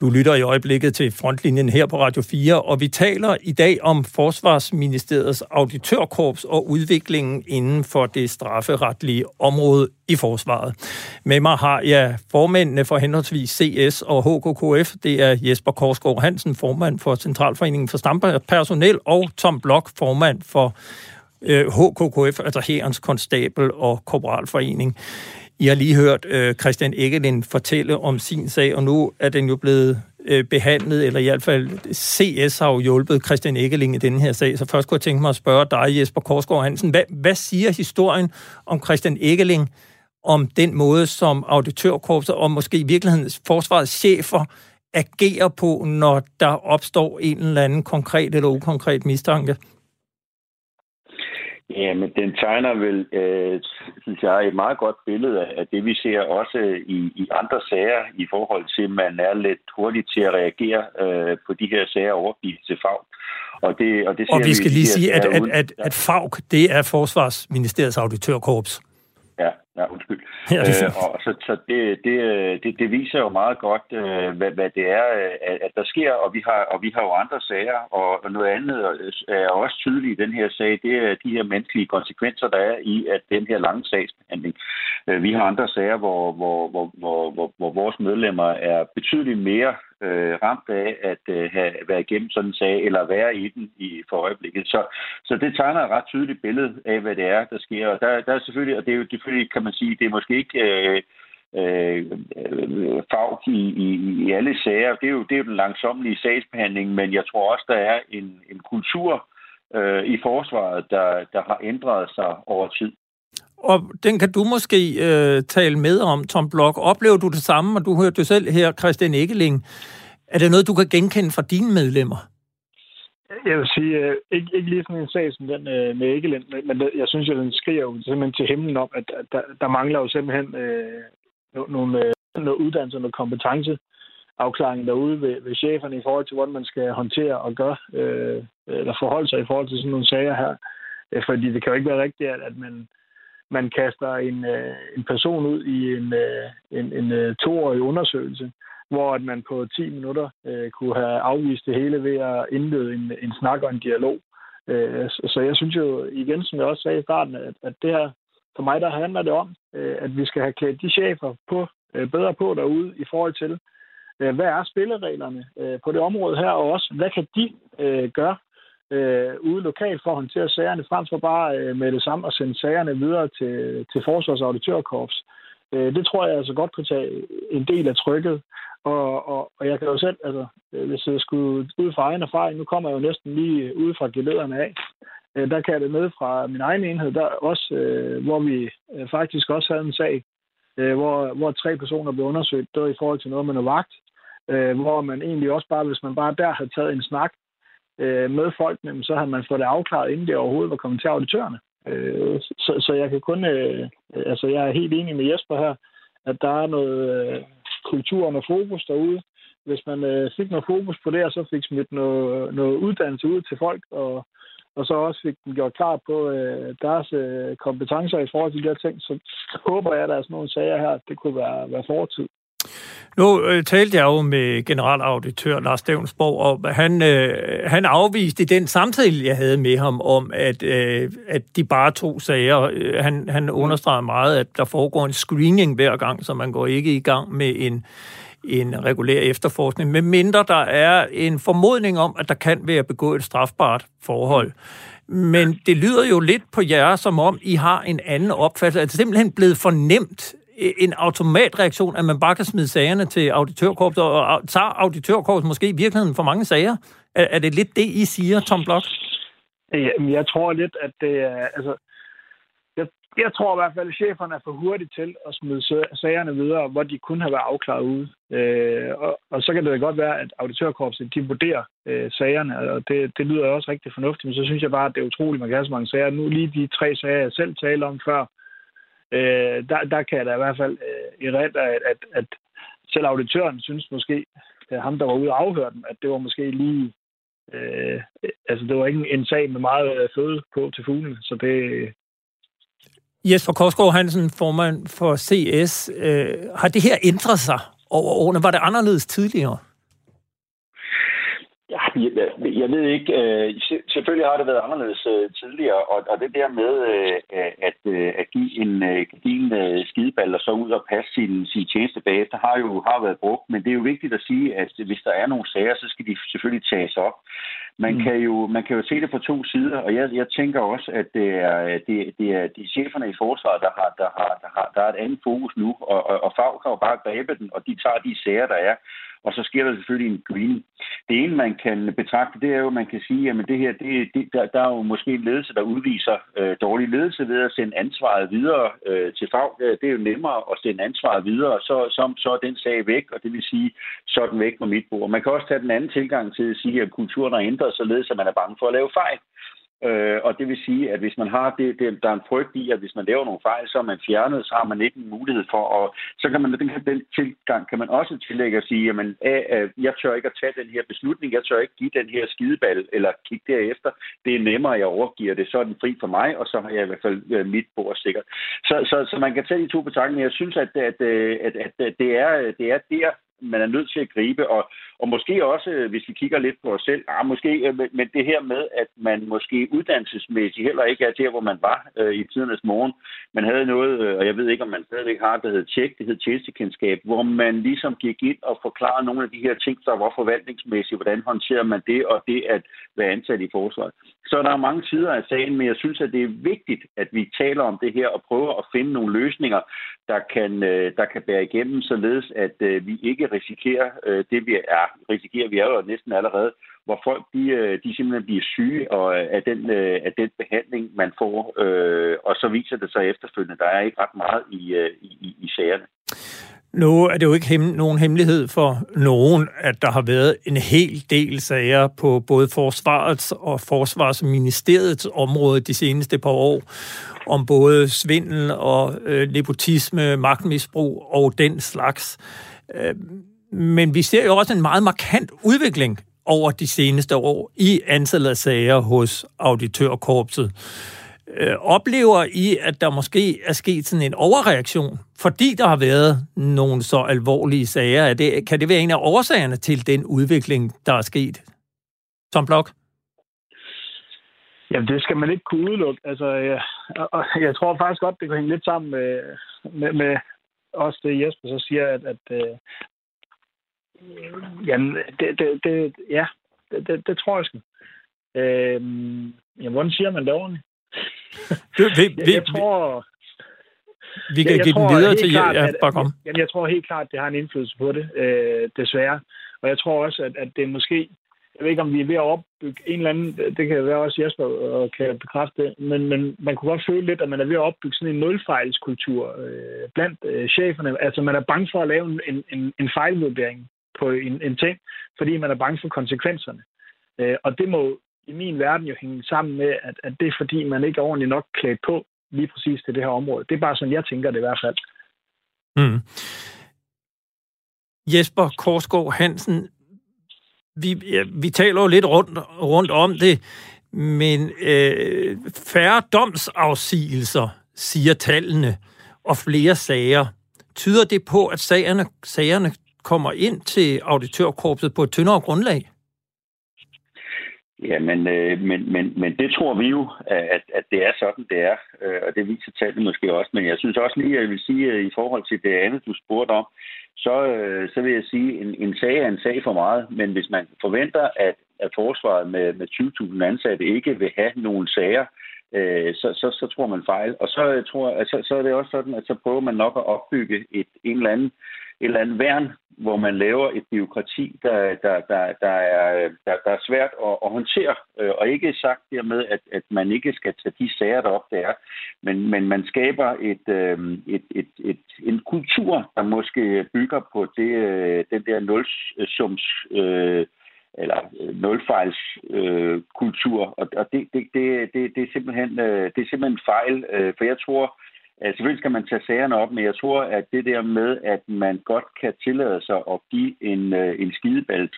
Du lytter i øjeblikket til Frontlinjen her på Radio 4, og vi taler i dag om Forsvarsministeriets Auditørkorps og udviklingen inden for det strafferetlige område i Forsvaret. Med mig har jeg formændene for henholdsvis CS og HKKF. Det er Jesper Korsgaard Hansen, formand for Centralforeningen for Stampersonel, og Tom Block, formand for HKKF, altså Hærens Konstabel og Korporalforening. I har lige hørt Christian Ekeling fortælle om sin sag, og nu er den jo blevet behandlet, eller i hvert fald CS har jo hjulpet Christian Ekeling i denne her sag. Så først kunne jeg tænke mig at spørge dig, Jesper Korsgaard Hansen, hvad siger historien om Christian Ekeling, om den måde, som Auditørkorpset og måske i virkeligheden forsvarets chefer agerer på, når der opstår en eller anden konkret eller ukonkret mistanke? Jamen, den tegner vel, synes jeg, et meget godt billede af det, vi ser også i andre sager i forhold til, at man er lidt hurtig til at reagere på de her sager og overgive til FAUK. Og vi skal lige sige, at FAUK, det er Forsvarsministeriets Auditørkorps. Ja, undskyld. Ja, det viser jo meget godt, hvad det er, at der sker, og vi har jo andre sager, og noget andet er også tydeligt i den her sag, det er de her menneskelige konsekvenser, der er i at den her lange sagsbehandling. Vi har andre sager, hvor vores medlemmer er betydeligt mere ramt af at være igennem sådan en sag, eller være i den for øjeblikket. Så det tegner et ret tydeligt billede af, hvad det er, der sker. Og der er selvfølgelig, og det er jo selvfølgelig, kan man sige, det er måske ikke FAUK i alle sager. Det er jo den langsommelige sagsbehandling, men jeg tror også, der er en kultur i forsvaret, der har ændret sig over tid. Og den kan du måske tale med om, Tom Block. Oplever du det samme, og du hørte jo selv her, Christian Ekeling. Er det noget, du kan genkende fra dine medlemmer? Jeg vil sige, ikke lige sådan en sag som den med Ekeling, men jeg synes jo, den skriger jo simpelthen til himlen om, at der mangler jo simpelthen noget uddannelse og noget kompetenceafklaring derude ved cheferne i forhold til, hvordan man skal håndtere og gøre, eller forholde sig i forhold til sådan nogle sager her. Fordi det kan jo ikke være rigtigt, at man kaster en person ud i en 2-årig undersøgelse, hvor at man på 10 minutter kunne have afvist det hele ved at indlede en snak og en dialog. Så jeg synes jo, igen som jeg også sagde i starten, at det her, for mig der handler det om, at vi skal have klædt de chefer bedre på derude i forhold til, hvad er spillereglerne på det område her, og også hvad kan de gøre ude lokalt for at håndtere sagerne, frem for bare med det samme og sende sagerne videre til Forsvars Auditørkorps. Det tror jeg altså godt kunne tage en del af trykket. Og jeg kan jo selv, altså, hvis jeg skulle ud fra egen erfaring, nu kommer jeg jo næsten lige ud fra gelederne af, der kan jeg det med fra min egen enhed, der også, hvor vi faktisk også havde en sag, hvor 3 personer blev undersøgt, det var i forhold til noget med noget vagt, hvor man egentlig også bare, hvis man bare der havde taget en snak, med folkene, så havde man fået det afklaret, inden det overhovedet var kommet til auditørerne. Så jeg kan kun... jeg er helt enig med Jesper her, at der er noget kultur og noget fokus derude. Hvis man fik noget fokus på det, og så fik smidt noget uddannelse ud til folk, og så også fik dem gjort klar på deres kompetencer i forhold til de her ting, så håber jeg, at der er sådan nogle sager her, det kunne være fortid. Nu talte jeg jo med generalauditør Lars Stevnsborg, og han afviste i den samtale, jeg havde med ham, om at de bare to sager. Han understreger meget, at der foregår en screening hver gang, så man går ikke i gang med en regulær efterforskning, medmindre der er en formodning om, at der kan være begået et strafbart forhold. Men det lyder jo lidt på jer, som om I har en anden opfattelse. Er det simpelthen blevet fornemt en automatreaktion, at man bare kan smide sagerne til auditørkorpset, og tager auditørkorpset måske i virkeligheden for mange sager? Er det lidt det, I siger, Tom Block? Jeg tror lidt, at det er... Jeg tror i hvert fald, at cheferne er for hurtige til at smide sagerne videre, hvor de kun har været afklaret ude. Og så kan det godt være, at auditørkorpset de vurderer sagerne, og det lyder også rigtig fornuftigt, men så synes jeg bare, at det er utroligt, man kan have så mange sager. Nu lige de tre sager, jeg selv talte om før, der kan jeg da i hvert fald erindre, at selv auditøren synes måske, at ham, der var ude og afhøre dem, at det var måske lige... det var ikke en sag med meget føde på til fuglene, så det... Jesper Korsgaard Hansen, formand for CS. Har det her ændret sig over årene? Var det anderledes tidligere? Ja, jeg ved ikke. Selvfølgelig har det været anderledes tidligere, og det der med at give en skideball og så ud og passe sin tjeneste bagefter, har været brugt. Men det er jo vigtigt at sige, at hvis der er nogle sager, så skal de selvfølgelig tages op. Man kan jo se det på to sider, og jeg tænker også, at det er de cheferne i forsvaret, der har et andet fokus nu, og FAG kan jo bare græbe den, og de tager de sager, der er. Og så sker der selvfølgelig en screening. Det ene, man kan betragte, det er jo, at man kan sige, at det her, der er jo måske en ledelse, der udviser dårlig ledelse ved at sende ansvaret videre til FAG. Det er jo nemmere at sende ansvaret videre, så er den sag væk, og det vil sige, så er den væk på mit bord. Man kan også tage den anden tilgang til at sige, at kulturen er ændret, således at man er bange for at lave fejl. Og det vil sige, at hvis man har det, der er en frygt i, at hvis man laver nogle fejl, så er man fjernet, så har man ikke en mulighed for, og så kan man den tilgang kan man også tillægge at sige, jamen, jeg tør ikke at tage den her beslutning, jeg tør ikke give den her skideball, eller kigge derefter, det er nemmere, jeg overgiver det, så er den fri for mig, og så har jeg i hvert fald mit bord sikkert. Så man kan tage de to betragtninger. Jeg synes, at det er der, man er nødt til at gribe, og måske også, hvis vi kigger lidt på os selv, men det her med, at man måske uddannelsesmæssigt heller ikke er der, hvor man var i tidernes morgen. Man havde noget, og jeg ved ikke, om man stadigvæk har, der hed tjek, det hed tjenestekendskab, hvor man ligesom gik ind og forklarede nogle af de her ting, der var forvaltningsmæssigt, hvordan håndterer man det, og det at være ansat i forsvaret. Så der er mange sider af sagen, men jeg synes, at det er vigtigt, at vi taler om det her og prøver at finde nogle løsninger, der kan bære igennem, således at vi ikke risikerer det, vi er. Risikerer vi jo næsten allerede, hvor folk de simpelthen bliver syge af den behandling, man får, og så viser det sig efterfølgende. Der er ikke ret meget i sagerne. Nu er det jo ikke nogen hemmelighed for nogen, at der har været en hel del sager på både Forsvarets og Forsvarsministeriets område de seneste par år, om både svindel og nepotisme, magtmisbrug og den slags. Men vi ser jo også en meget markant udvikling over de seneste år i antallet af sager hos auditørkorpset. Oplever I, at der måske er sket sådan en overreaktion, fordi der har været nogle så alvorlige sager? Kan det være en af årsagerne til den udvikling, der er sket? Tom Block? Jamen, det skal man ikke kunne udelukke. Altså, jeg tror faktisk godt, det kan hænge lidt sammen med også det, Jesper så siger, det tror jeg sgu. Hvordan siger man det ordentligt? Vi kan give den videre til Jakob. Jeg tror helt klart, det har en indflydelse på det, desværre. Og jeg tror også, at det måske... Jeg ved ikke, om vi er ved at opbygge en eller anden... Det kan være også Jesper, og kan bekræfte det. Men man kunne godt føle lidt, at man er ved at opbygge sådan en nulfejlskultur blandt cheferne. Altså, man er bange for at lave en fejlvurdering på en ting, fordi man er bange for konsekvenserne. Og det må i min verden jo hænge sammen med, at det er fordi, man ikke er ordentligt nok klædt på lige præcis til det her område. Det er bare sådan, jeg tænker det i hvert fald. Mm. Jesper Korsgaard Hansen, vi taler jo lidt rundt om det, men færre domsafsigelser, siger tallene, og flere sager. Tyder det på, at sagerne kommer ind til auditørkorpset på et tyndere grundlag? Ja, men det tror vi jo, at det er sådan, det er. Og det viser tallene måske også. Men jeg synes også lige, at jeg vil sige, at i forhold til det andet, du spurgte om, så vil jeg sige, at en sag er en sag for meget. Men hvis man forventer, at forsvaret med 20.000 ansatte ikke vil have nogen sager, så tror man fejl. Og så er det også sådan, at så prøver man nok at opbygge et eller andet værn, hvor man laver et byråkrati, der er svært at håndtere. Og ikke sagt dermed, at man ikke skal tage de sager, der op der, men man skaber en kultur, der måske bygger på den der nulsums eller nulfejlskultur, og det er simpelthen fejl, for jeg tror, selvfølgelig skal man tage sagerne op, men jeg tror, at det der med, at man godt kan tillade sig at give en skideball,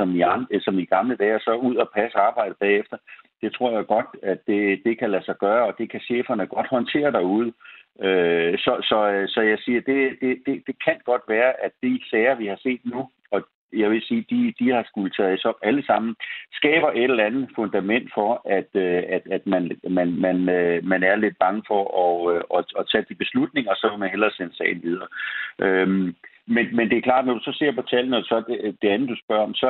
som i gamle dage, så ud og passe arbejdet bagefter, det tror jeg godt, at det kan lade sig gøre, og det kan cheferne godt håndtere derude. Så jeg siger, det kan godt være, at de sager, vi har set nu, og jeg vil sige, de har skulle tages op alle sammen, skaber et eller andet fundament for, at man er lidt bange for at tage de beslutninger, og så vil man hellere sende sagen videre. Men det er klart, når du så ser på tallene, og så det andet, du spørger om, så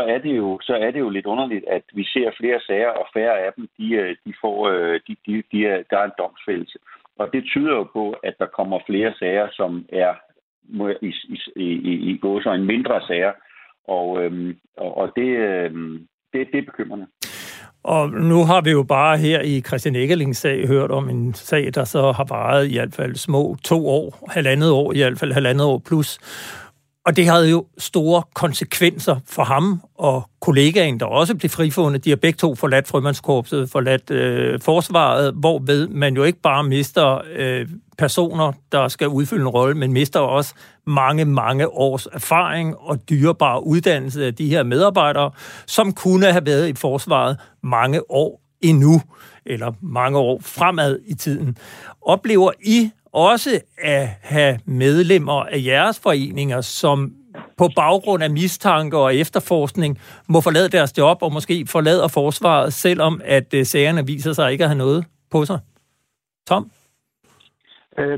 er det jo lidt underligt, at vi ser flere sager, og færre af dem, der er en domsfældelse. Og det tyder jo på, at der kommer flere sager, som er i gåseøjne mindre sager, og det er bekymrende. Og nu har vi jo bare her i Christian Ekelings sag hørt om en sag, der så har varet i hvert fald små 2 år, halvandet år plus. Og det havde jo store konsekvenser for ham og kollegaen, der også blev frifundet. De har begge to forladt frømandskorpset, forladt forsvaret, hvorved man jo ikke bare mister personer, der skal udfylde en rolle, men mister også mange, mange års erfaring og dyrebar uddannelse af de her medarbejdere, som kunne have været i forsvaret mange år endnu, eller mange år fremad i tiden. Oplever I også at have medlemmer af jeres foreninger, som på baggrund af mistanke og efterforskning må forlade deres job og måske forlader forsvaret, selvom at sagerne viser sig ikke at have noget på sig? Tom?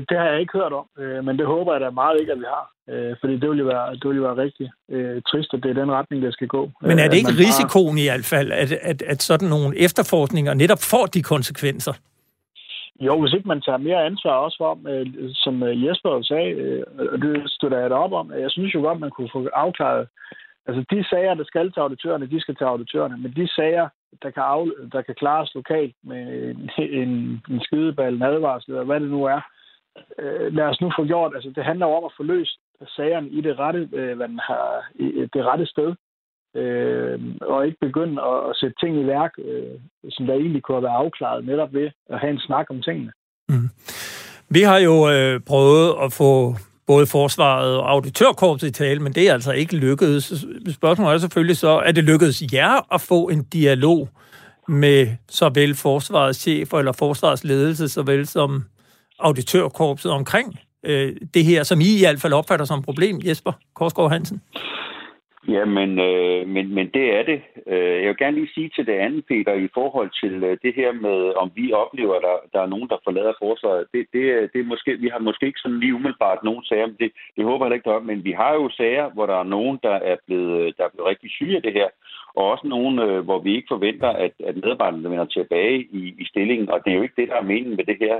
Det har jeg ikke hørt om, men det håber jeg da meget ikke, at vi har. Fordi det ville jo være rigtig trist, at det er den retning, der skal gå. Men er det ikke risikoen i hvert fald, at sådan nogle efterforskninger netop får de konsekvenser? Jo, hvis ikke man tager mere ansvar også for, som Jesper sagde, og det støtter jeg da op om, jeg synes jo godt, man kunne få afklaret, altså de sager, der skal til auditørerne, de skal til auditørerne, men de sager, der kan klares lokalt med en skydeball, en advarsel, eller hvad det nu er, lad os nu få gjort, altså det handler om at få løst sagerne i det rette, hvad man har, det rette sted, og ikke begynde at sætte ting i værk, som der egentlig kunne have været afklaret netop ved at have en snak om tingene. Mm. Vi har jo prøvet at få både forsvaret og auditørkorpset i tale, men det er altså ikke lykkedes. Spørgsmålet er selvfølgelig så, er det lykkedes jer at få en dialog med såvel forsvarets chefer eller forsvarets ledelse, såvel som auditørkorpset omkring det her, som I hvert fald opfatter som et problem, Jesper Korsgaard Hansen? Ja, men det er det. Jeg vil gerne lige sige til det andet, Peter, i forhold til det her med, om vi oplever, at der er nogen, der forlader forsvaret. Det er måske, vi har måske ikke sådan lige umiddelbart nogen sager, men det håber jeg ikke op. Men vi har jo sager, hvor der er nogen, der er blevet rigtig syge af det her, og også nogen, hvor vi ikke forventer, at medarbejderne vender tilbage i stillingen, og det er jo ikke det, der er meningen med det her,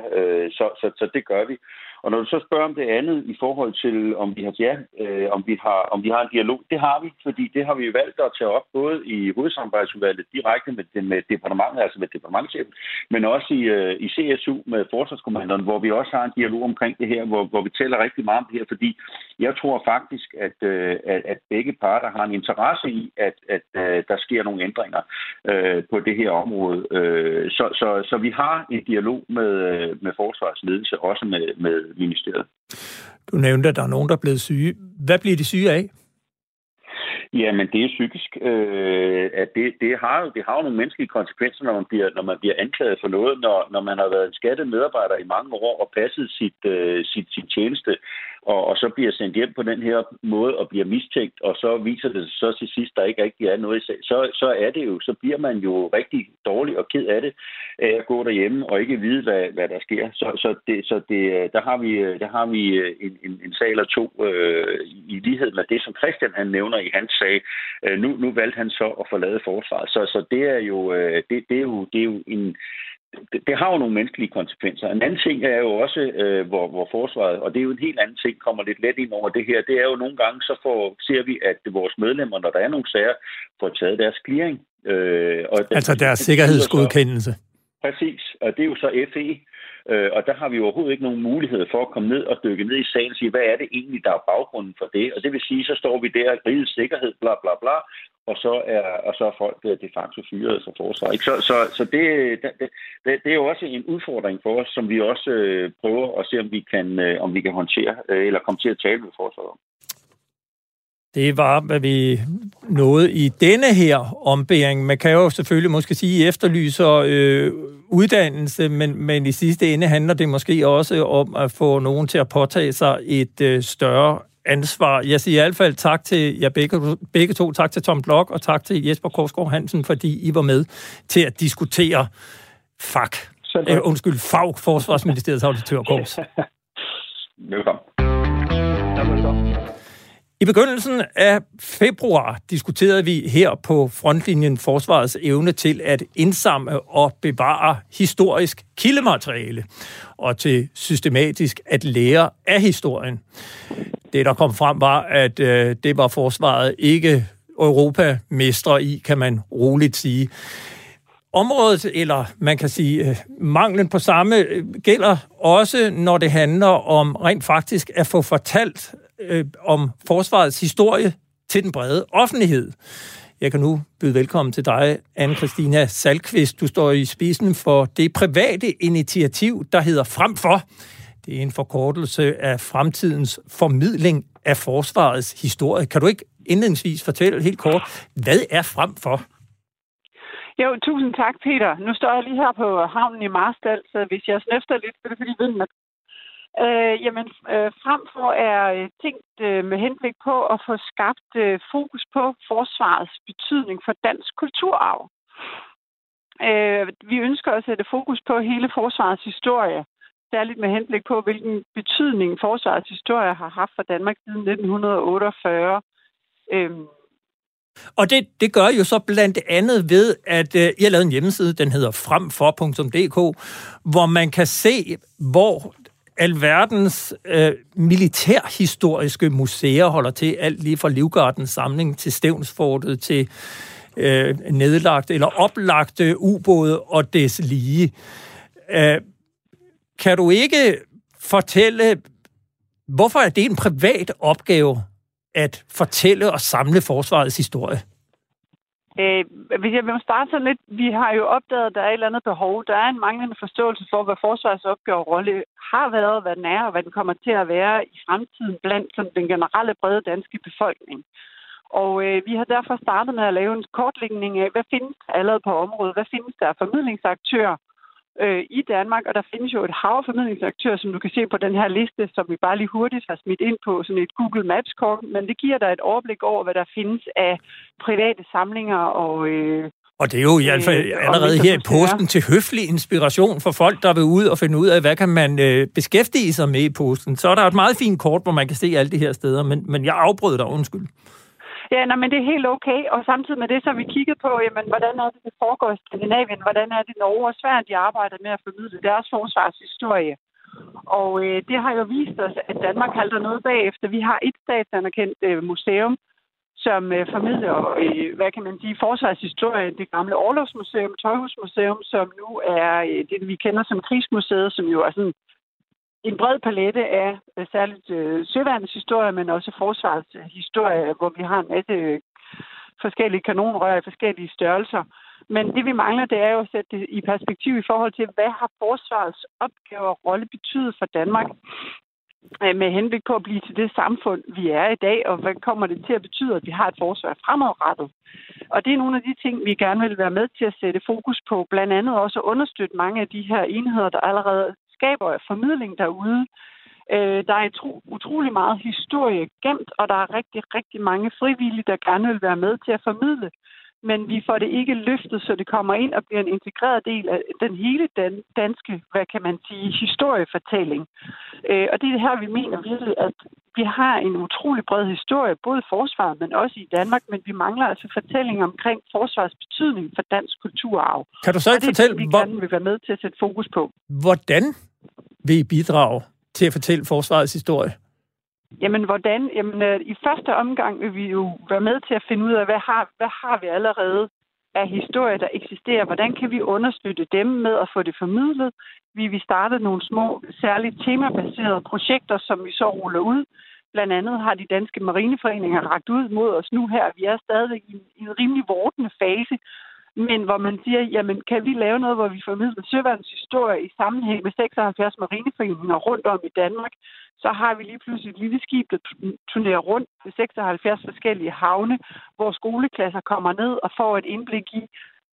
så det gør vi. Og når du så spørger om det andet i forhold til, om vi har, om vi har en dialog, det har vi, fordi det har vi valgt at tage op både i hovedsamarbejdsudvalget direkte med departementet, altså med departementschefen, men også i CSU med Forsvarskommandoen, hvor vi også har en dialog omkring det her, hvor vi taler rigtig meget om det her, fordi jeg tror faktisk, at begge parter har en interesse i, at der sker nogle ændringer på det her område. Så vi har en dialog med forsvarsledelse, også med ministeriet. Du nævnte, at der er nogen, der er blevet syge. Hvad bliver de syge af? Jamen, det er psykisk. At det har jo nogle menneskelige konsekvenser, når man bliver anklaget for noget, når man har været en skattemedarbejder i mange år og passet sit tjeneste, og så bliver sendt hjem på den her måde og bliver mistænkt, og så viser det så til sidst, der ikke rigtig er noget i sag. Så bliver man jo rigtig dårlig og ked af det, af at gå derhjemme og ikke vide, hvad der sker. Der har vi en sag eller to i lighed med det, som Christian han nævner i hans sag. Nu valgte han så at forlade forsvaret. Så det er jo en... Det har jo nogle menneskelige konsekvenser. En anden ting er jo også, hvor forsvaret, og det er jo en helt anden ting, kommer lidt let ind over det her, det er jo nogle gange, ser vi, at vores medlemmer, når der er nogle sager, får taget deres clearing. Altså deres sikkerhedsgodkendelse. Præcis, og det er jo så FE, og der har vi overhovedet ikke nogen mulighed for at komme ned og dykke ned i sagen og sige, hvad er det egentlig, der er baggrunden for det? Og det vil sige, så står vi der og grider sikkerhed, bla bla bla, og så er folk de facto fyret fra forsvaret. Så det er jo også en udfordring for os, som vi også prøver at se, om vi kan håndtere eller komme til at tale med forsvaret om. Det var, hvad vi nåede i denne her ombæring. Man kan jo selvfølgelig måske sige, efterlyser uddannelse, men i sidste ende handler det måske også om at få nogen til at påtage sig et større ansvar. Jeg siger i hvert fald tak til jer begge to. Tak til Tom Block og tak til Jesper Korsgaard Hansen, fordi I var med til at diskutere FAG, Forsvarsministeriets Auditørkorps. Velkommen. I begyndelsen af februar diskuterede vi her på Frontlinjen forsvarets evne til at indsamle og bevare historisk kildemateriale og til systematisk at lære af historien. Det, der kom frem, var, at det var forsvaret ikke europamestre i, kan man roligt sige. Området, eller man kan sige manglen på samme, gælder også, når det handler om rent faktisk at få fortalt om forsvarets historie til den brede offentlighed. Jeg kan nu byde velkommen til dig, Anne-Christina Salkvist. Du står i spidsen for det private initiativ, der hedder Fremfor. Det er en forkortelse af fremtidens formidling af forsvarets historie. Kan du ikke indledningsvis fortælle helt kort, hvad er Fremfor? Jo, tusind tak, Peter. Nu står jeg lige her på havnen i Marstal, så hvis jeg snøfter lidt, så er det fordi vinden er... Fremfor er tænkt med henblik på at få skabt fokus på forsvarets betydning for dansk kulturarv. Vi ønsker at sætte fokus på hele forsvarets historie, særligt med henblik på, hvilken betydning forsvarets historie har haft for Danmark siden 1948. Og det gør jo så blandt andet ved, at I har lavet en hjemmeside, den hedder fremfor.dk, hvor man kan se, hvor alverdens militærhistoriske museer holder til, alt lige fra Livgardens samling til Stevnsfortet til nedlagte eller oplagte ubåde og des lige. Kan du ikke fortælle, hvorfor er det en privat opgave at fortælle og samle forsvarets historie? Hvis jeg vil starte sådan lidt, vi har jo opdaget, at der er et eller andet behov. Der er en manglende forståelse for, hvad forsvarets opgave og rolle har været, hvad den er, og hvad den kommer til at være i fremtiden blandt den generelle brede danske befolkning. Og vi har derfor startet med at lave en kortlægning af, hvad findes der allerede på området, hvad findes der af formidlingsaktører i Danmark, og der findes jo et hav af formidlingsaktører, som du kan se på den her liste, som vi bare lige hurtigt har smidt ind på sådan et Google Maps-kort, men det giver dig et overblik over, hvad der findes af private samlinger og... Og det er jo i hvert fald allerede her i påsken til høflig inspiration for folk, der vil ud og finde ud af, hvad kan man beskæftige sig med i påsken. Så er der et meget fint kort, hvor man kan se alle de her steder, men jeg afbrød dig, undskyld. Ja, nej, men det er helt okay, og samtidig med det, så vi kigget på, jamen, hvordan er det, det foregår i Skandinavien, hvordan er det Norge og Sverige, de arbejder med at formidle deres forsvarshistorie. Og det har jo vist os, at Danmark halter noget bagefter. Vi har et statsanerkendt museum, som formidler, hvad kan man sige, forsvarshistorie. Det gamle Orlogsmuseum, Tøjhusmuseum, som nu er det, vi kender som Krigsmuseet, som jo er sådan en bred palette af særligt søværnets historie, men også forsvarshistorie, hvor vi har en masse forskellige kanonrør i forskellige størrelser. Men det, vi mangler, det er jo at sætte det i perspektiv i forhold til, hvad har forsvarets opgaver og rolle betydet for Danmark med henblik på at blive til det samfund, vi er i dag, og hvad kommer det til at betyde, at vi har et forsvar fremadrettet? Og det er nogle af de ting, vi gerne vil være med til at sætte fokus på, blandt andet også at understøtte mange af de her enheder, der allerede skaber formidling derude. Der er utrolig meget historie gemt, og der er rigtig, rigtig mange frivillige, der gerne vil være med til at formidle. Men vi får det ikke løftet, så det kommer ind og bliver en integreret del af den hele danske, hvad kan man sige, historiefortælling. Og det er her, vi mener virkelig, at vi har en utrolig bred historie, både i forsvaret, men også i Danmark, men vi mangler altså fortællinger omkring forsvarets betydning for dansk kulturarv. Kan du så ikke fortælle, det, vi gerne vil være med til at sætte fokus på? Hvordan vil I bidrage til at fortælle forsvarets historie? Jamen, hvordan? Jamen, i første omgang vil vi jo være med til at finde ud af, hvad har vi allerede af historier, der eksisterer? Hvordan kan vi understøtte dem med at få det formidlet? Vi startede nogle små, særligt temabaserede projekter, som vi så ruller ud. Blandt andet har de danske marineforeninger rakt ud mod os nu her. Vi er stadig i en rimelig vortende fase, men hvor man siger, jamen, kan vi lave noget, hvor vi formidler søværnets historie i sammenhæng med 76 marineforeninger rundt om i Danmark? Så har vi lige pludselig et lille skib, der turnerer rundt til 76 forskellige havne, hvor skoleklasser kommer ned og får et indblik i,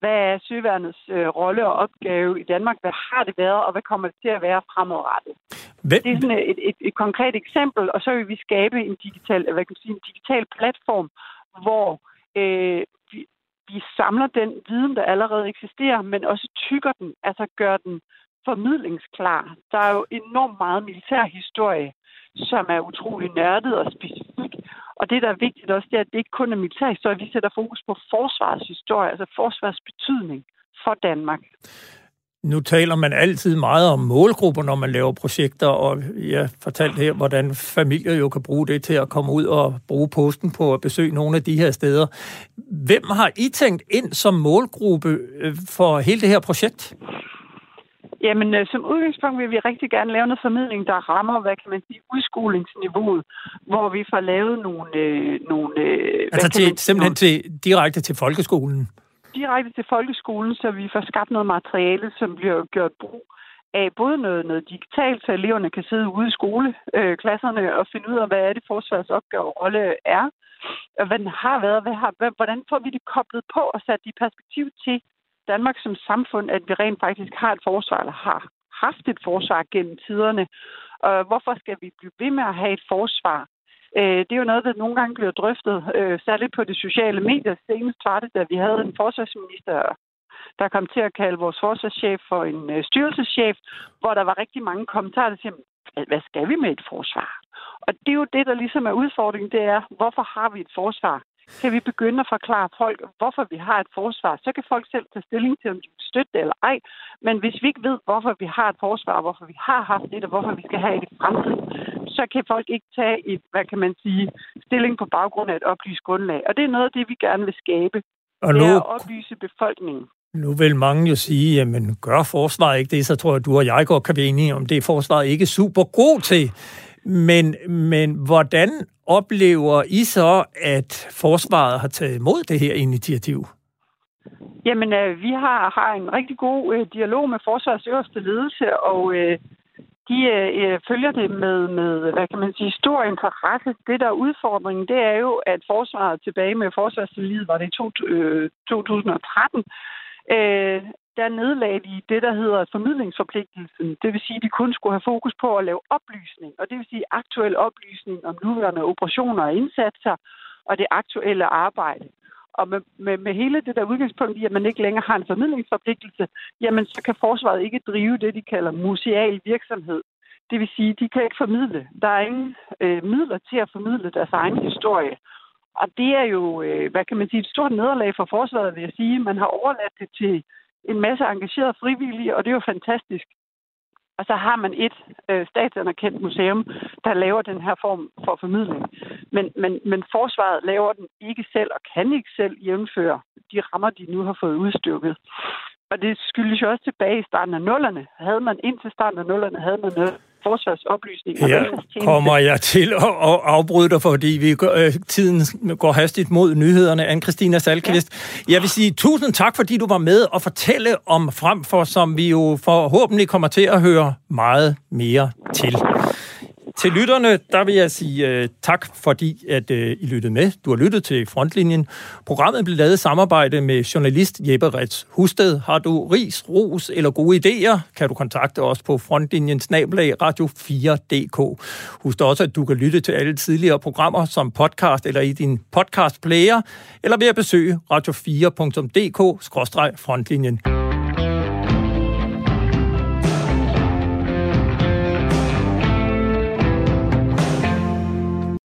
hvad er søværnets rolle og opgave i Danmark? Hvad har det været, og hvad kommer det til at være fremadrettet? Det er sådan et konkret eksempel, og så vil vi skabe en digital platform, hvor vi samler den viden, der allerede eksisterer, men også tykker den, altså gør den formidlingsklar. Der er jo enormt meget militærhistorie, som er utrolig nørdet og specifik. Og det, der er vigtigt også, det er, at det ikke kun er militærhistorie. Vi sætter fokus på forsvarets historie, altså forsvarets betydning for Danmark. Nu taler man altid meget om målgrupper, når man laver projekter, og jeg fortalte her, hvordan familier jo kan bruge det til at komme ud og bruge posten på at besøge nogle af de her steder. Hvem har I tænkt ind som målgruppe for hele det her projekt? Jamen, som udgangspunkt vil vi rigtig gerne lave noget formidling, der rammer, hvad kan man sige, udskolingsniveauet, hvor vi får lavet direkte til folkeskolen? Direkte til folkeskolen, så vi får skabt noget materiale, som bliver gjort brug af både noget digitalt, så eleverne kan sidde ude i skoleklasserne og finde ud af, hvad er det forsvarets opgave og rolle er, og hvad den har været, hvordan får vi det koblet på og sat i perspektiv til Danmark som samfund, at vi rent faktisk har et forsvar, eller har haft et forsvar gennem tiderne. Og hvorfor skal vi blive ved med at have et forsvar? Det er jo noget, der nogle gange bliver drøftet, særligt på de sociale medier. Senest var det, da vi havde en forsvarsminister, der kom til at kalde vores forsvarschef for en styrelseschef, hvor der var rigtig mange kommentarer, der siger, hvad skal vi med et forsvar? Og det er jo det, der ligesom er udfordringen, det er, hvorfor har vi et forsvar? Kan vi begynde at forklare folk, hvorfor vi har et forsvar? Så kan folk selv tage stilling til, om de vil støtte det eller ej. Men hvis vi ikke ved, hvorfor vi har et forsvar, hvorfor vi har haft det, og hvorfor vi skal have det i fremtiden, så kan folk ikke tage et, hvad kan man sige, stilling på baggrund af et oplyst grundlag. Og det er noget af det, vi gerne vil skabe. Og nu, det er at oplyse befolkningen. Nu vil mange jo sige, jamen gør forsvaret ikke det, så tror jeg, du og jeg godt kan være enige om, det er forsvaret ikke super god til. Men hvordan oplever I så, at forsvaret har taget imod det her initiativ? Jamen, vi har en rigtig god dialog med forsvarets øverste ledelse, og de følger det med, hvad kan man sige, stor interesse. Det, der er udfordringen, det er jo, at forsvaret tilbage med forsvarsforliget, var det i 2013, der nedlagde de det, der hedder formidlingsforpligtelsen. Det vil sige, at de kun skulle have fokus på at lave oplysning, og det vil sige aktuel oplysning om nuværende operationer og indsatser og det aktuelle arbejde. Og med hele det der udgangspunkt i, at man ikke længere har en formidlingsforpligtelse, jamen så kan forsvaret ikke drive det, de kalder museal virksomhed. Det vil sige, at de kan ikke formidle. Der er ingen midler til at formidle deres egen historie. Og det er jo, hvad kan man sige, et stort nederlag for forsvaret, vil jeg sige. Man har overladt det til en masse engagerede frivillige, og det er jo fantastisk. Og så har man et statsanerkendt museum, der laver den her form for formidling. Men forsvaret laver den ikke selv og kan ikke selv jævnføre de rammer, de nu har fået udstykket. Og det skyldes jo også tilbage i starten af 00'erne. Havde man indtil starten af 00'erne, havde man noget forsvarsoplysning. Ja, kommer jeg til at afbryde dig, fordi tiden går hastigt mod nyhederne. Anne-Christina Salkvist. Ja. Jeg vil sige tusind tak, fordi du var med og fortælle om Fremfor, som vi jo forhåbentlig kommer til at høre meget mere til. Til lytterne, der vil jeg sige tak, fordi at I lyttede med. Du har lyttet til Frontlinjen. Programmet blev lavet i samarbejde med journalist Jeppe Rets Husted. Har du ris, ros eller gode idéer, kan du kontakte os på frontlinjen@radio4.dk. Husk også, at du kan lytte til alle tidligere programmer som podcast eller i din podcastplayer, eller ved at besøge radio4.dk/frontlinjen.